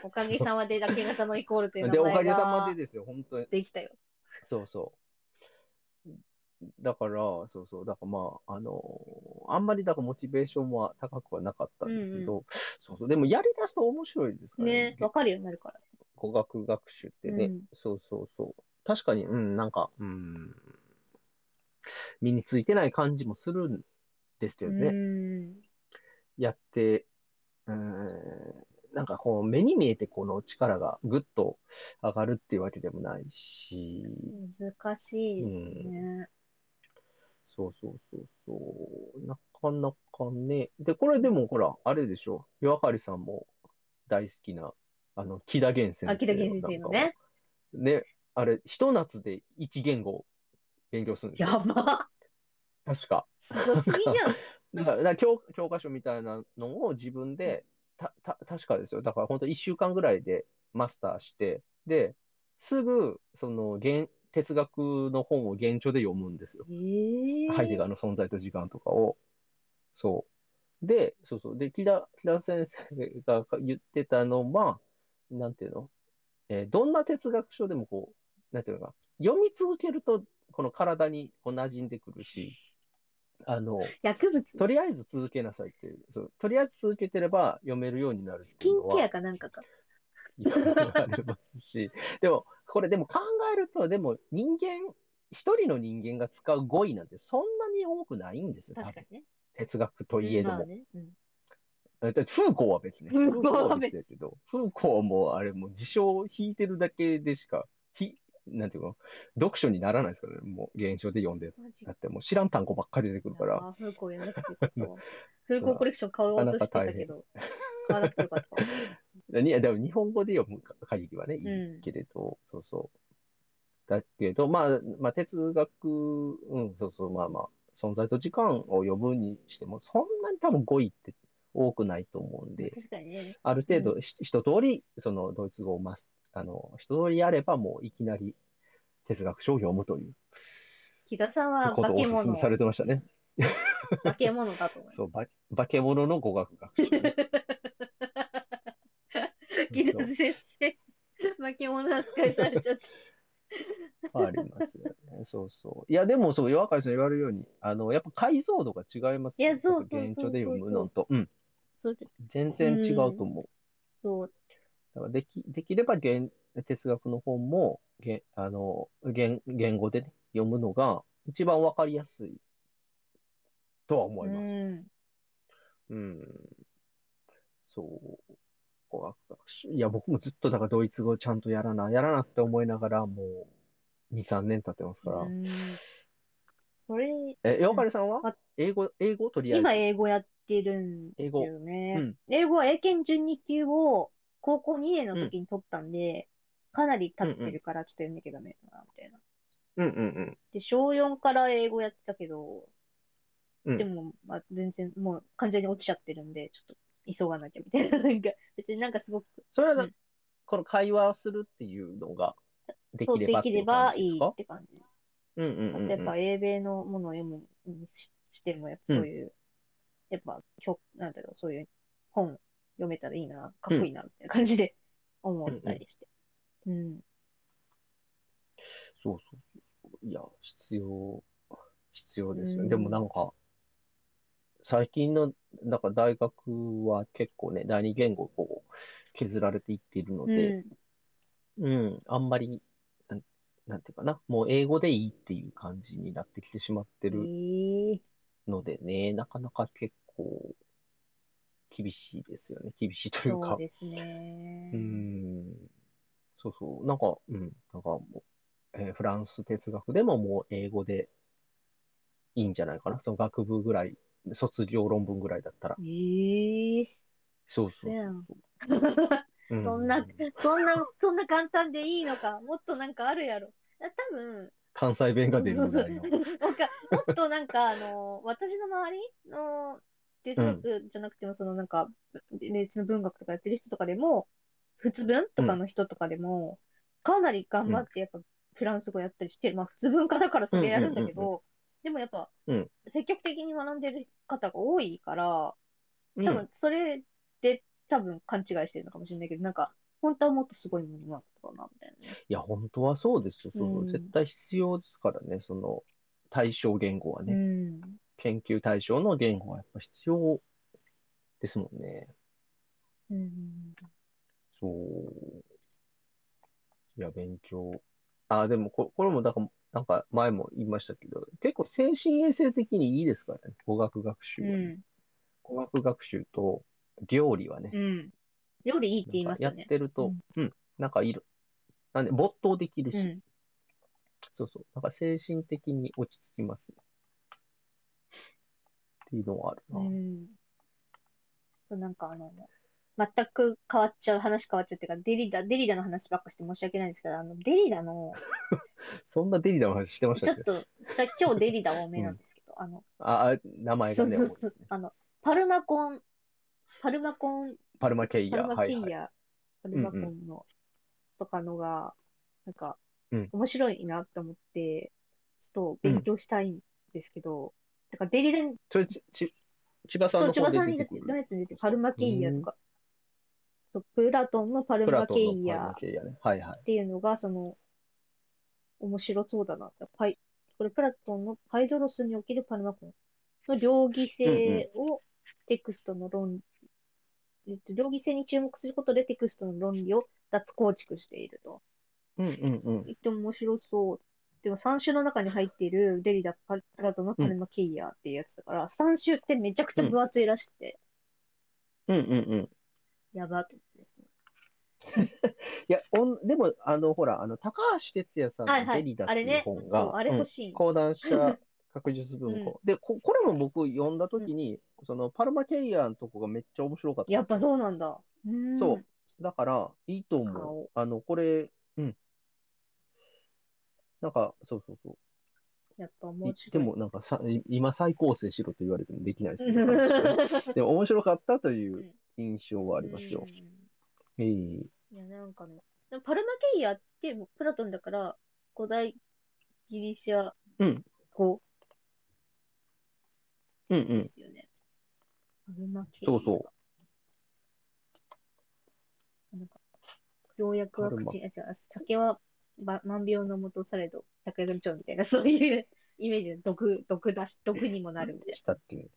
おかげさまでだけ型のイコールという名前がで、おかげさまでですよ、本当に。できたよ。そうそう。だから、そうそう。だからまあ、あのー、あんまりだからモチベーションは高くはなかったんですけど、うんうん、そうそう。でもやり出すと面白いですからね。ね、わかるようになるから。語学学習ってね、うん。そうそうそう。確かに、うん、なんか、うん、身についてない感じもするんですよね。うん、やって、うん、なんかこう目に見えてこの力がぐっと上がるっていうわけでもないし。難しいですね。うん、そうそうそうそう。なかなかね。で、これでもほら、あれでしょ。夜明かりさんも大好きな、あの、木田玄先生。あ、木田玄先生のね。ね、あれ、一夏で一言語勉強するんですよ。やばっ。確か。すごすぎじゃん。だから、だから教、教科書みたいなのを自分で、た、た、確かですよ。だから本当いっしゅうかんぐらいでマスターして、で、すぐ、その、哲学の本を原著で読むんですよ。えー、ハイデガーの存在と時間とかを。そう。で、そうそう。で、木田、木田先生が言ってたのは、なんていうの、えー、どんな哲学書でもこう、なんていうのか、読み続けると、この体にこう馴染んでくるし、あの薬物とりあえず続けなさいっていう、そう、とりあえず続けてれば読めるようになるっていうのはスキンケアかなんかかいろいろありますしでもこれでも考えると、でも人間一人の人間が使う語彙なんてそんなに多くないんですよ。確かにね、哲学といえども、うん、まあね、うん、フーコーは別ね、フーコーは別だけど、フーコーもあれも辞書を引いてるだけでしかひなんていうの、読書にならないですからね。もう原書で読んでだって、もう知らん単語ばっかり出てくるから。フーコーやんなくてよかった。フーコーコレクション買おうとしてたけど買わなくてよかった。いや、でも日本語で読む限りはね、いいけれど、うん、そうそう。だけど、まあ、まあ哲学、うん、そうそう、まあまあ存在と時間を読むにしてもそんなに多分語彙って多くないと思うんで、確かにね、ある程度、うん、一通りそのドイツ語をマスあの一通りやれば、もういきなり哲学書を読むという木田さんは化け物されてましたね。化け物だと思います。そう、化け物の語学学習、ね、木田先生化け物扱いされちゃったありますよね。そうそう。いや、でもそう、夜明かりさん言われるように、あのやっぱ解像度が違いますよ。いや、そうそうそうそう、原著で読むのと、うん、そう全然違うと思う。うん、そうだから で, きできれば言哲学の本も言あの 言, 言語で、ね、読むのが一番わかりやすいとは思います。うん。うん、そう。語学学習。いや、僕もずっとだからドイツ語ちゃんとやらな、やらなって思いながら、もうにさんねん経ってますから。うん、それ。え、ヨーカリさんは英語、英語とりあえず。今英語やってるんですよね。英語。うん、英語は英検準に級を高校にねんの時に取ったんで、うん、かなり経ってるからちょっとやんなきゃダメだなみたいな。うんうんうん。で、小よんから英語やってたけど、うん、でも、まあ、全然もう完全に落ちちゃってるんで、ちょっと急がなきゃみたいな。なんか別になんかすごく。それは、うん、この会話をするっていうのができれば、そう、できればいいって感じです。うんうんうん、うん。やっぱ英米のものを読むにしても、やっぱそういう、うん、やっぱなんだろう、そういう本。読めたらいいな、かっこいいなみたいな感じで思ったりして、うん、うんうん、そうそう、いや必要必要ですよね、うん。でもなんか最近のなんか大学は結構ね、第二言語こう削られていっているので、うん、うん、あんまりなん、なんていうかな、もう英語でいいっていう感じになってきてしまってるのでね、えー、なかなか結構。厳しいですよね。厳しいというか。そうですね。うん。そうそう。なんか、うん。なんかもう、えー、フランス哲学でももう英語でいいんじゃないかな。その学部ぐらい、卒業論文ぐらいだったら。えー。そうそう。うん、そんな、そんな、そんな簡単でいいのか。もっとなんかあるやろ。多分。関西弁が出るぐらいの。なんか、もっとなんか、あの、私の周りの、哲学じゃなくても、そのなんか、別の文学とかやってる人とかでも、普通文とかの人とかでも、かなり頑張ってやっぱフランス語やったりしてる。まあ普通文化だからそれやるんだけど、でもやっぱ、積極的に学んでる方が多いから、多分それで多分勘違いしてるのかもしれないけど、なんか、本当はもっとすごいものなんだろうな、みたいな。いや、本当はそうですよ。その、絶対必要ですからね、その、対象言語はね。うん、研究対象の言語はやっぱ必要ですもんね。うん、そう。いや、勉強。あ、でもこ、これもだから、なんか前も言いましたけど、結構精神衛生的にいいですからね、語学学習は、ね。うん、語学学習と料理はね。うん、料理いいって言いますよね。やってると、うん、うん、なんかいる。なんで、没頭できるし。うんそうそう。なんか精神的に落ち着きます。っていうのはあるな。うん。なんかあの、全く変わっちゃう、話変わっちゃうっていうか、デリダ、デリダの話ばっかして申し訳ないんですけど、あの、デリダの。そんなデリダの話してましたっけ？ちょっと、さ今日デリダ多めなんですけど、うん、あの。あ、名前がね、そうそうそう多いですね。あの、パルマコン、パルマコン、パルマケイヤ、パルマケイヤ、はいはい、パルマコンの、うんうん、とかのが、なんか、うん、面白いなと思って、ちょっと勉強したいんですけど、うん、だからデリダン、それち、ち、千葉さんの方で出てくる。そう、千葉さんのやつに出てパルマケイヤとか、うん、プラトンのパルマケイヤっていうのが、その、面白そうだな。パイ、これプラトンのパイドロスにおけるパルマコンの両義性をテクストの論、うんうん、両義性に注目することでテクストの論理を脱構築していると。うんうんうん、言っても面白そう。でもさん種の中に入っているデリダ・パラトのパルマケイヤっていうやつだから、うん、さん種ってめちゃくちゃ分厚いらしくて。うんうんうん。やばと思ってですね。いやおん、でも、あの、ほら、あの高橋哲也さんのデリダっていう本が、講談社学術文庫。うん、でこ、これも僕読んだときに、うん、そのパルマケイヤのとこがめっちゃ面白かった。やっぱそうなんだ。うんそう。だから、いいと思う。あの、これ、うん。なんか、そうそうそう。やっぱ面白い。でも、なんかさ、今再構成しろと言われてもできないですけど、でも面白かったという印象はありますよ。うんうん、いや、なんかね、パルマケイヤってプラトンだから、古代ギリシャ語ですよね。うんうん、パルマケイヤ。そうそう。なんかようやくワクチン、あ、違う、酒は万病のもとされど、百薬の長みたいな、そういうイメージで毒、毒出し、毒にもなるみたいな。したっけ？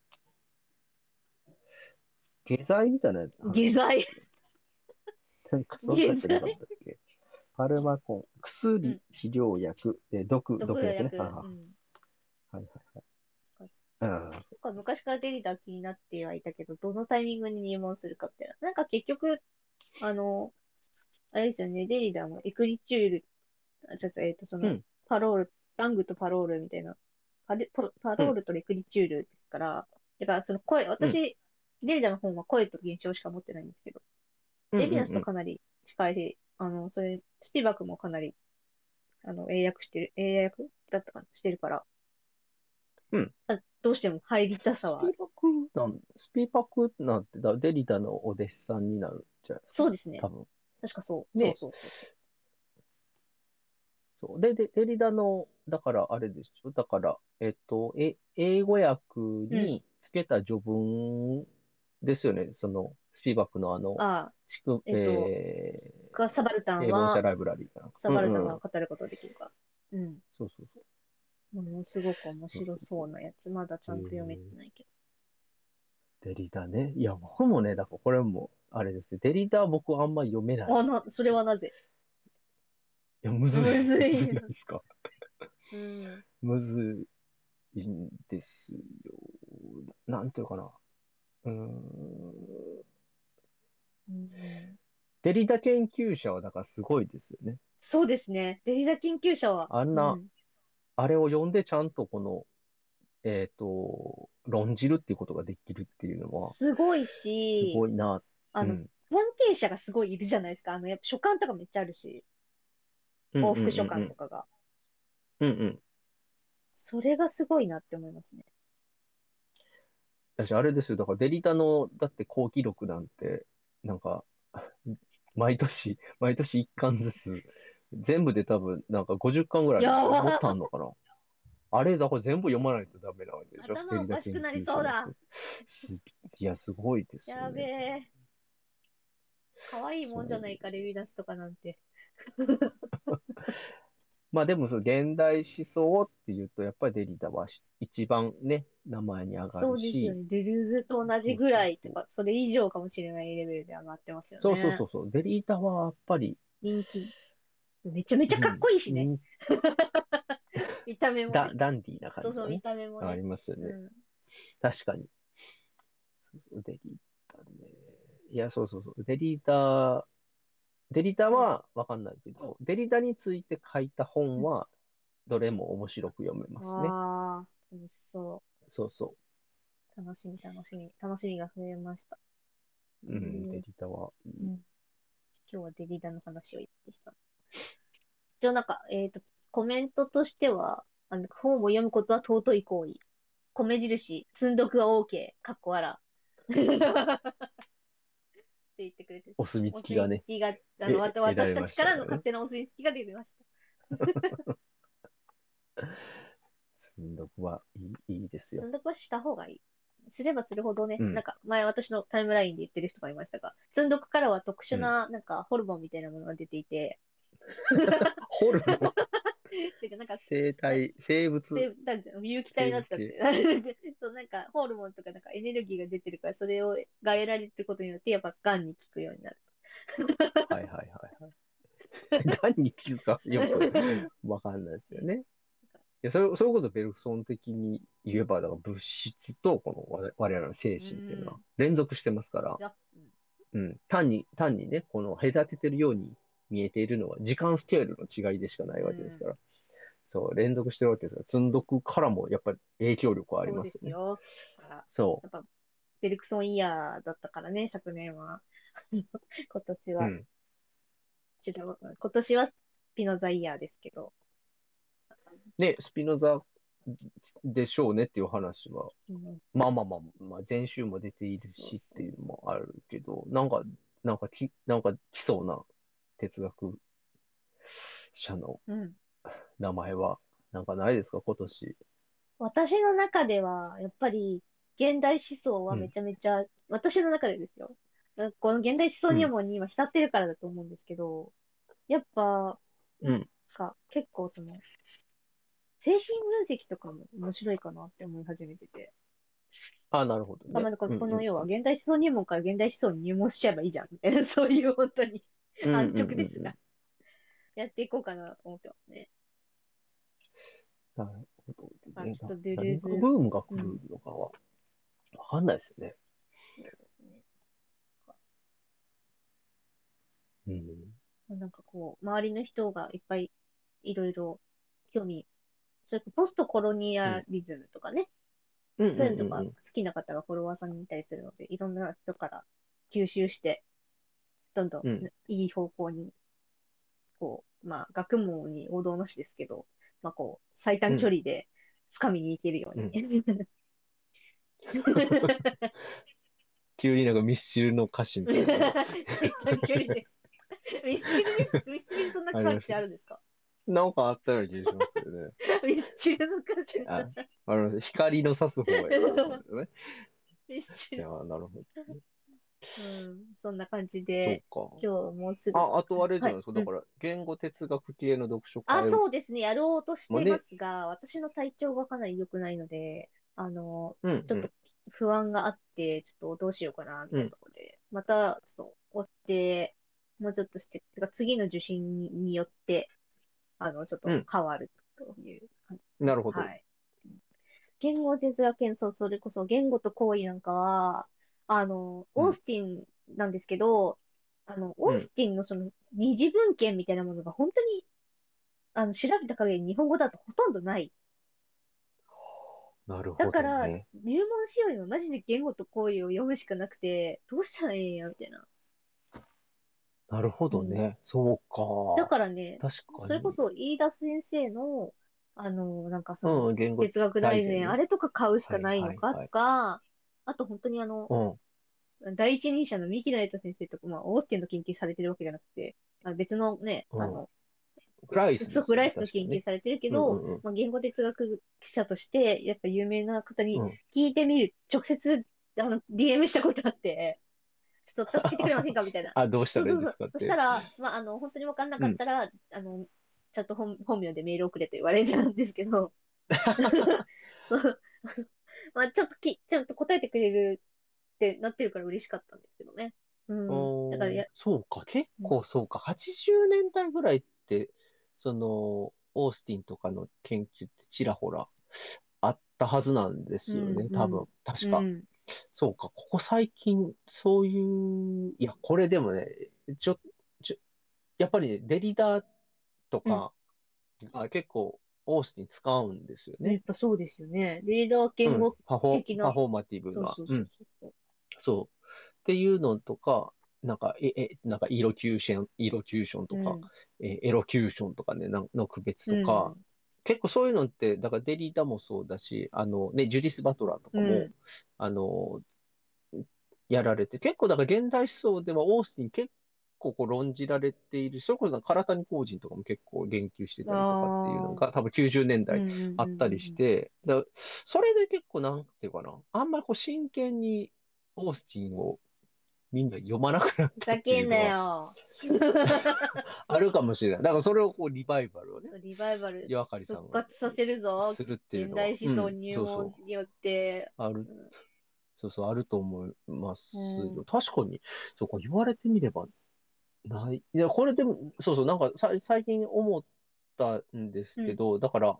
下剤みたいなやつ。下剤なんかそうだったなかったっけ？パルマコン、薬、うん、治療薬、え毒、毒薬ね。うん、はいはいはい。ああ。昔からデリダー気になってはいたけど、どのタイミングに入門するかみたいな。なんか結局、あの、あれですよね、デリダーのエクリチュール、ちょっと、えっと、その、うん、パロール、ラングとパロールみたいな、パレ、パ、パロールとレクリチュールですから、だからその声、私、うん、デリダーの本は声と現象しか持ってないんですけど、うんうんうん、レヴィナスとかなり近いし、あの、それ、スピバクもかなり、あの、英訳してる、英訳だったかな、してるから、うん。どうしても入りたさは。スピバクなん、スピバクなんてだ、デリダーのお弟子さんになるじゃないですか。そうですね。多分確かそう。ね、そうそうそう。そうで、で、デリダの、だからあれでしょ、だから、えっと、え英語訳につけた序文ですよね、うん、その、スピバックのあの、ああえっと、サバルタンは、英語社ライブラリーかな。サバルタンは語ることできるか。うん、うん。そうそうそう。ものすごく面白そうなやつ、まだちゃんと読めてないけど。デリダね。いや、僕もね、だからこれも、あれですよ。デリダー僕あんまり読めない。あな、それはなぜ？いや、むずい。むずい。むずいですか。うん。むずいんですよ。なんていうかな。うーん。うん、デリダ研究者はだからすごいですよね。そうですね。デリダ研究者は。あんな、うん、あれを読んでちゃんとこの、えっと、論じるっていうことができるっていうのは。すごいし。すごいな。あの、うん、関係者がすごいいるじゃないですか。あの、やっぱ書簡とかめっちゃあるし。往復書簡とかが。うんうん。それがすごいなって思いますね。だし、あれですよ。だからデリタの、だって後期録なんて、なんか、毎年、毎年いっ巻ずつ、全部で多分、なんかごじゅっかんぐらい持ったんのかな。あれ、だから全部読まないとダメなわけでしょ。頭おかしくなりそうだ。いや、すごいですよね。やべえ。かわいいもんじゃないか、レヴィナスとかなんて。まあでもその現代思想っていうとやっぱりデリタは一番ね名前に上がるし、そうですよね。デルーズと同じぐらいとかそれ以上かもしれないレベルで上がってますよね。そうそうそうそう。デリタはやっぱり人気。めちゃめちゃかっこいいしね。うん、見た目も、ね、ダ, ダンディーな感じ、ね。そうそう見た目も、ね、ありますよね。うん、確かに。デリタね。いやそうそうそう。デリタ。デリタは分かんないけど、デリタについて書いた本はどれも面白く読めますね。ああ、楽しそう。そうそう。楽しみ楽しみ楽しみが増えました。うん、うん、デリタは、うん。今日はデリタの話を言ってした。じゃあなんかえっとコメントとしては、あの本を読むことは尊い行為。米印積読は OK。かっこ笑。って言ってくれて、お墨付きがね、きがあの私たちからの勝手なお墨付きが出てました。積んどくはいい、いいですよ。積んどくはした方がいい。すればするほどね、うん、なんか前私のタイムラインで言ってる人がいましたが、積んどくからは特殊ななんかホルモンみたいなものが出ていて、うん、ホルモン。てかなんか生体生物生物だ有機体だったってそうなんかホルモンとかなんかエネルギーが出てるからそれをが得られることによってやっぱがんに効くようになるはいはいはいはいがんに効くかよくわかんないですけどねいやそれそれこそベルクソン的に言えばだから物質とこの我々の精神っていうのは連続してますから、うんうん、単に単にねこの隔ててるように見えているのは時間スケールの違いでしかないわけですから、うん、そう連続してるわけですから積んどくからもやっぱり影響力はありますよね。そうですよ。だからそうやっぱベルクソンイヤーだったからね昨年は今年は、うん、ちょっと今年はスピノザイヤーですけどねスピノザでしょうねっていう話は、うん、まあまあまあ、まあ、前週も出ているしっていうのもあるけどなんかなんかきなんか来そうな哲学者の名前はなんかないですか、うん、今年私の中ではやっぱり現代思想はめちゃめちゃ、うん、私の中でですよこの現代思想入門に今浸ってるからだと思うんですけど、うん、やっぱ、うん、か結構その精神分析とかも面白いかなって思い始めててあ、なるほど、ね、まあだからこの要は現代思想入門から現代思想に入門しちゃえばいいじゃんみたいなそういう本当に安直ですが、やっていこうかなと思ってますね。なるほど、ね。ちょっとドゥルーズブームが来るのかは、うん、わかんないですよね。うん。なんかこう周りの人がいっぱいいろいろ興味、それかポストコロニアリズムとかね、うん、そういうのとか好きな方がフォロワーさんにいたりするので、いろんな人から吸収して。どんどんいい方向に、うん、こう、まあ、学問に王道なしですけど、まあ、こう、最短距離で掴みに行けるように。うん、急になんかミスチルの歌詞みたいな。最短距離で。ミスチルに、ミスチルにそんな歌詞あるんですか？なんかあったような気がしますよね。ミスチルの歌詞ああの光の差す方がいいですね。ミスチル。いや、なるほど。うん、そんな感じで今日もうすぐ あ, あとあれじゃないですか、はい、だから言語哲学系の読書会あそうですねやろうとしてますが、まあね、私の体調がかなり良くないのであの、うんうん、ちょっと不安があってちょっとどうしようかなみたいなところで、うん、またちょっと追ってもうちょっとしててか次の受診 に, によってあのちょっと変わるという感じ、うん、なるほど、はい、言語哲学系のそれこそ言語と行為なんかはあのオースティンなんですけど、うん、あのオースティンのその二次文献みたいなものが本当に、うん、あの調べた限り日本語だとほとんどない。なるほど、ね、だから入門しようにはマジで言語と行為を読むしかなくてどうしたらええんやみたいな。なるほどね、うん、そうか。だからね、確かにそれこそ飯田先生のあのなんかその、うん、言語哲学大全あれとか買うしかないのかとか。はいはいはいあと本当にあの、うん、第一人者の三木成人先生とか、まあ、オースティンの研究されてるわけじゃなくて、まあ、別のね、うん、あの、グライス、ね、グライスの研究されてるけど、うんうんうん、まあ、言語哲学者として、やっぱ有名な方に聞いてみる、うん、直接、あの、ディーエム したことあって、ちょっと助けてくれませんかみたいな。あ、どうしたらいいですかって。そ, う そ, う そ, うそしたら、まあ、あの、本当に分かんなかったら、うん、あの、ちゃんと 本, 本名でメール送れと言われてるんですけど、そうまあ、ちょっとき、ちゃんと答えてくれるってなってるから嬉しかったんですけどね。うん。だからや、そうか、結構そうか、はちじゅうねんだいぐらいって、その、オースティンとかの研究ってちらほらあったはずなんですよね、うんうん、多分、確か。うんそうか、ここ最近、そういう、いや、これでもね、ちょ、ちょ、やっぱり、ね、デリダーとかが結構、オースティン使うんですよね。うん、やっぱそうですよね。デリダー言語的な、うん、パフォーマティブが。そうそうそうそう、うん。そう。っていうのとか、なんか、え、え、なんか、イロキューション、イロキューションとか、うん、えエロキューションとかね、の区別とか、うん結構そういうのって、だからデリダもそうだし、あのね、ジュディス・バトラーとかも、うん、あの、やられて、結構だから現代思想ではオースティン結構こう論じられている、それこそ唐谷公人とかも結構言及してたりとかっていうのが多分きゅうじゅうねんだいあったりして、うんうんうん、だそれで結構なんていうかな、あんまりこう真剣にオースティンをみんな読まなくなって。ふざけんなよ。あるかもしれない。だからそれをこうリバイバルをね。リバイバル。岩刈さん復活させるぞ。するっていうのは。現代思想入門によって、うんそうそう。ある。そうそう、あると思いますよ、うん。確かに。そうか、言われてみれば、ない。いや、これでも、そうそう、なんかさ最近思ったんですけど、うん、だから、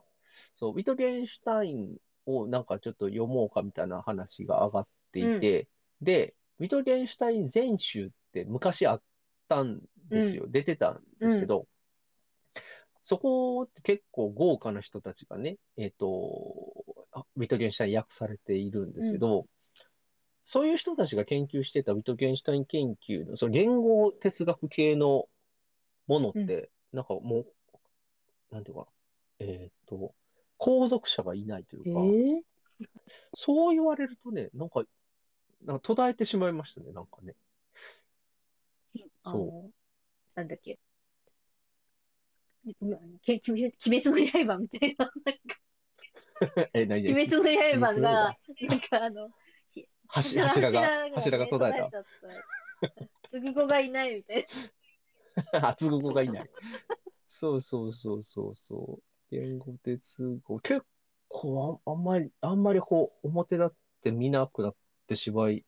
そう、ウィトゲンシュタインをなんかちょっと読もうかみたいな話が上がっていて、うん、で、ウィトゲンシュタイン全集って昔あったんですよ、うん、出てたんですけど、うん、そこって結構豪華な人たちがね、えっと、ウィトゲンシュタイン訳されているんですけど、うん、そういう人たちが研究してたウィトゲンシュタイン研究の、その言語哲学系のものって、うん、なんかもう、なんていうかな、えっと、後続者がいないというか、えー、そう言われるとね、なんか、なんか途絶えてしまいましたね、なんかね。そう。なんだっけ。鬼滅の刃みたいな。え、何ですか？鬼滅の刃が、なんかあの、柱, 柱が、柱が途絶えた。つぐ子がいないみたいな。あ、つぐ子がいない。そうそうそうそうそう。言語哲学。結構あ、あんまり、あんまりこう、表立って見なくなって、ってしまい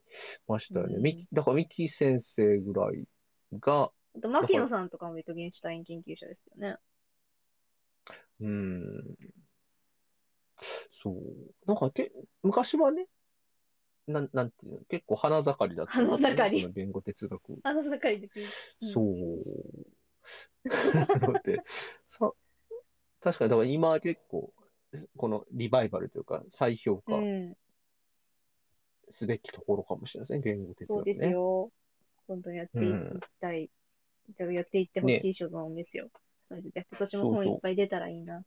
ましたよね。うん、だから、ミキ先生ぐらいが。あと、牧野さんとかもウィトゲンシュタイン研究者ですよね。うーん。そう。なんか、け昔はね、な、なんていうの、結構花盛りだった、ね。花盛り。その言語哲学。花盛りで、うん。そう。なので、さ、確かに、だから今は結構、このリバイバルというか、再評価。うんすべきところかもしれません、言語哲学ね。そうですよ。どんどんやっていきたい。うん、やっていってほしい所存ですよ。ね、で今年も本いっぱい出たらいいな。そう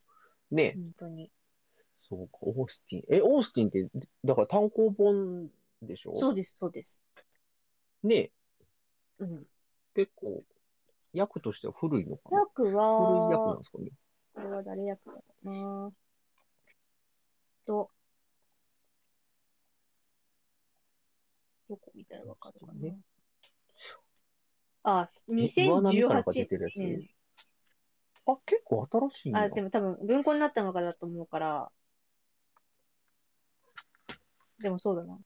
そうね。本当に。そうか、オースティン。え、オースティンって、だから単行本でしょ？そうです、そうです。ねえ。うん。結構、訳としては古いのかな？訳は、古い訳なんですかね。これは誰訳だろうな。と、どこ見たらわかるかね。あ、にせんじゅうはちねん。あ、結構新しいな。あ、でも多分文庫になったのかだと思うから。でもそうだな。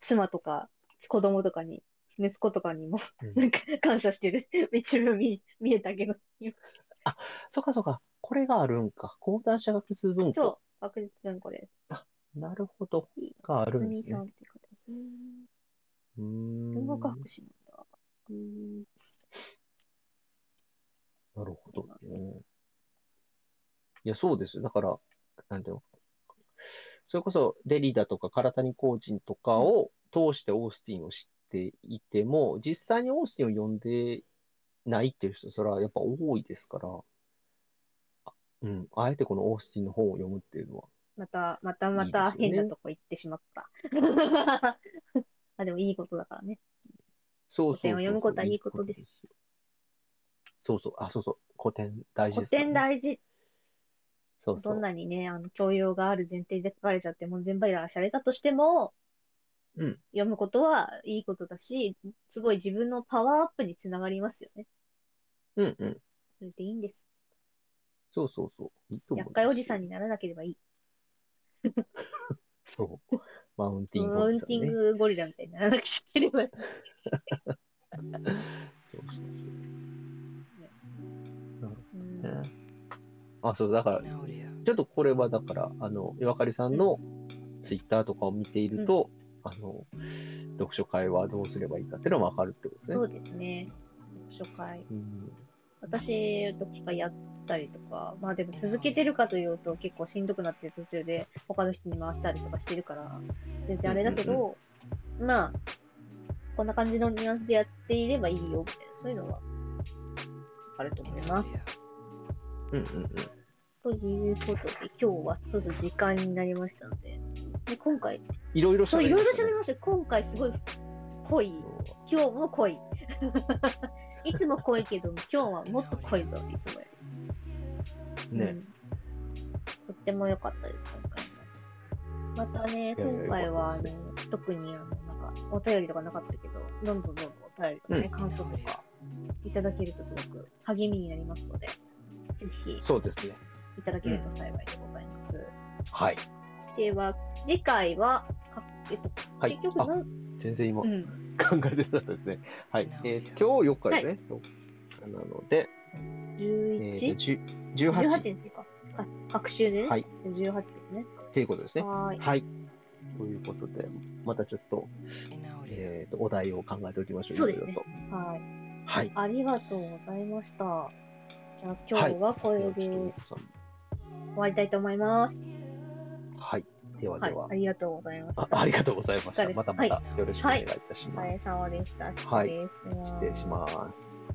妻とか子供とかに、息子とかにも、うん、感謝してる。一部見、見えたけど。あ、そっかそっか。これがあるんか。講談社学術文庫。そう、学術文庫です。あなるほど。があるんですね。さんって方ですね。うーん。文学博士なんだ。うーん。なるほどね。いや、そうです。だから、なんていうの。それこそ、デリダとか、唐谷公人とかを通してオースティンを知っていても、実際にオースティンを読んでないっていう人、それはやっぱ多いですから、うん。あえてこのオースティンの本を読むっていうのは。また、またまた変なとこ行ってしまった。いいですね、あ、でもいいことだからね。そうそうそうそう。古典を読むことはいいことです。そうそう、あ、そうそう。古典大事です、ね。古典大事。そうそう。どんなにね、あの、教養がある前提で書かれちゃって、門前払いされたとしても、うん、読むことはいいことだし、すごい自分のパワーアップにつながりますよね。うんうん。それでいいんです。そうそうそう。いいと思う。厄介おじさんにならなければいい。そう。マウンティングゴリラ、ね。マウンティングゴリラみたいにならなければいい。そうそうそう。ね、うん、あ、そう、だから、ちょっとこれはだから、あの、岩刈さんのツイッターとかを見ていると、うん、あの読書会はどうすればいいかっていうのは分かるってことですね。そうですね。読書会。うん、私、読書会やったりとか、まあでも続けてるかというと結構しんどくなってる途中で他の人に回したりとかしてるから、全然あれだけど、うんうん、まあ、こんな感じのニュアンスでやっていればいいよみたいな、そういうのはあると思います。うんうんうん。ということで、今日は少し時間になりましたので、で今回いろいろ喋りました。今回すごい濃い。今日も濃い。いつも濃いけど、今日はもっと濃いぞ。いつもより。ね、うん。とっても良かったです今回も。またね、今回はあの、ね、特にあのなんかお便りとかなかったけど、どんどんどんどんお便りとかね、うん、感想とかいただけるとすごく励みになりますので、ぜひそうですね。いただけると幸いでございます。うん、はい。では次回はか、えっと、はい、結局の全然今、うん、考えてなかったですね。はい、えー、今日よっかですね。はい、なのでじゅういち、えー、じゅうはち、じゅうはちですか。隔週でね、はい、じゅうはちですね。ということですね。はい、はい。ということでまたちょっとえっとお題を考えておきましょう。そうですね。はい。はい。ありがとうございました。じゃあ今日はこれで終わりたいと思います。はい、ではでは、はい、ありがとうございました。あ、ありがとうございました。またまたよろしくお願いいたします。はい、お疲れ様でした。はい、失礼します。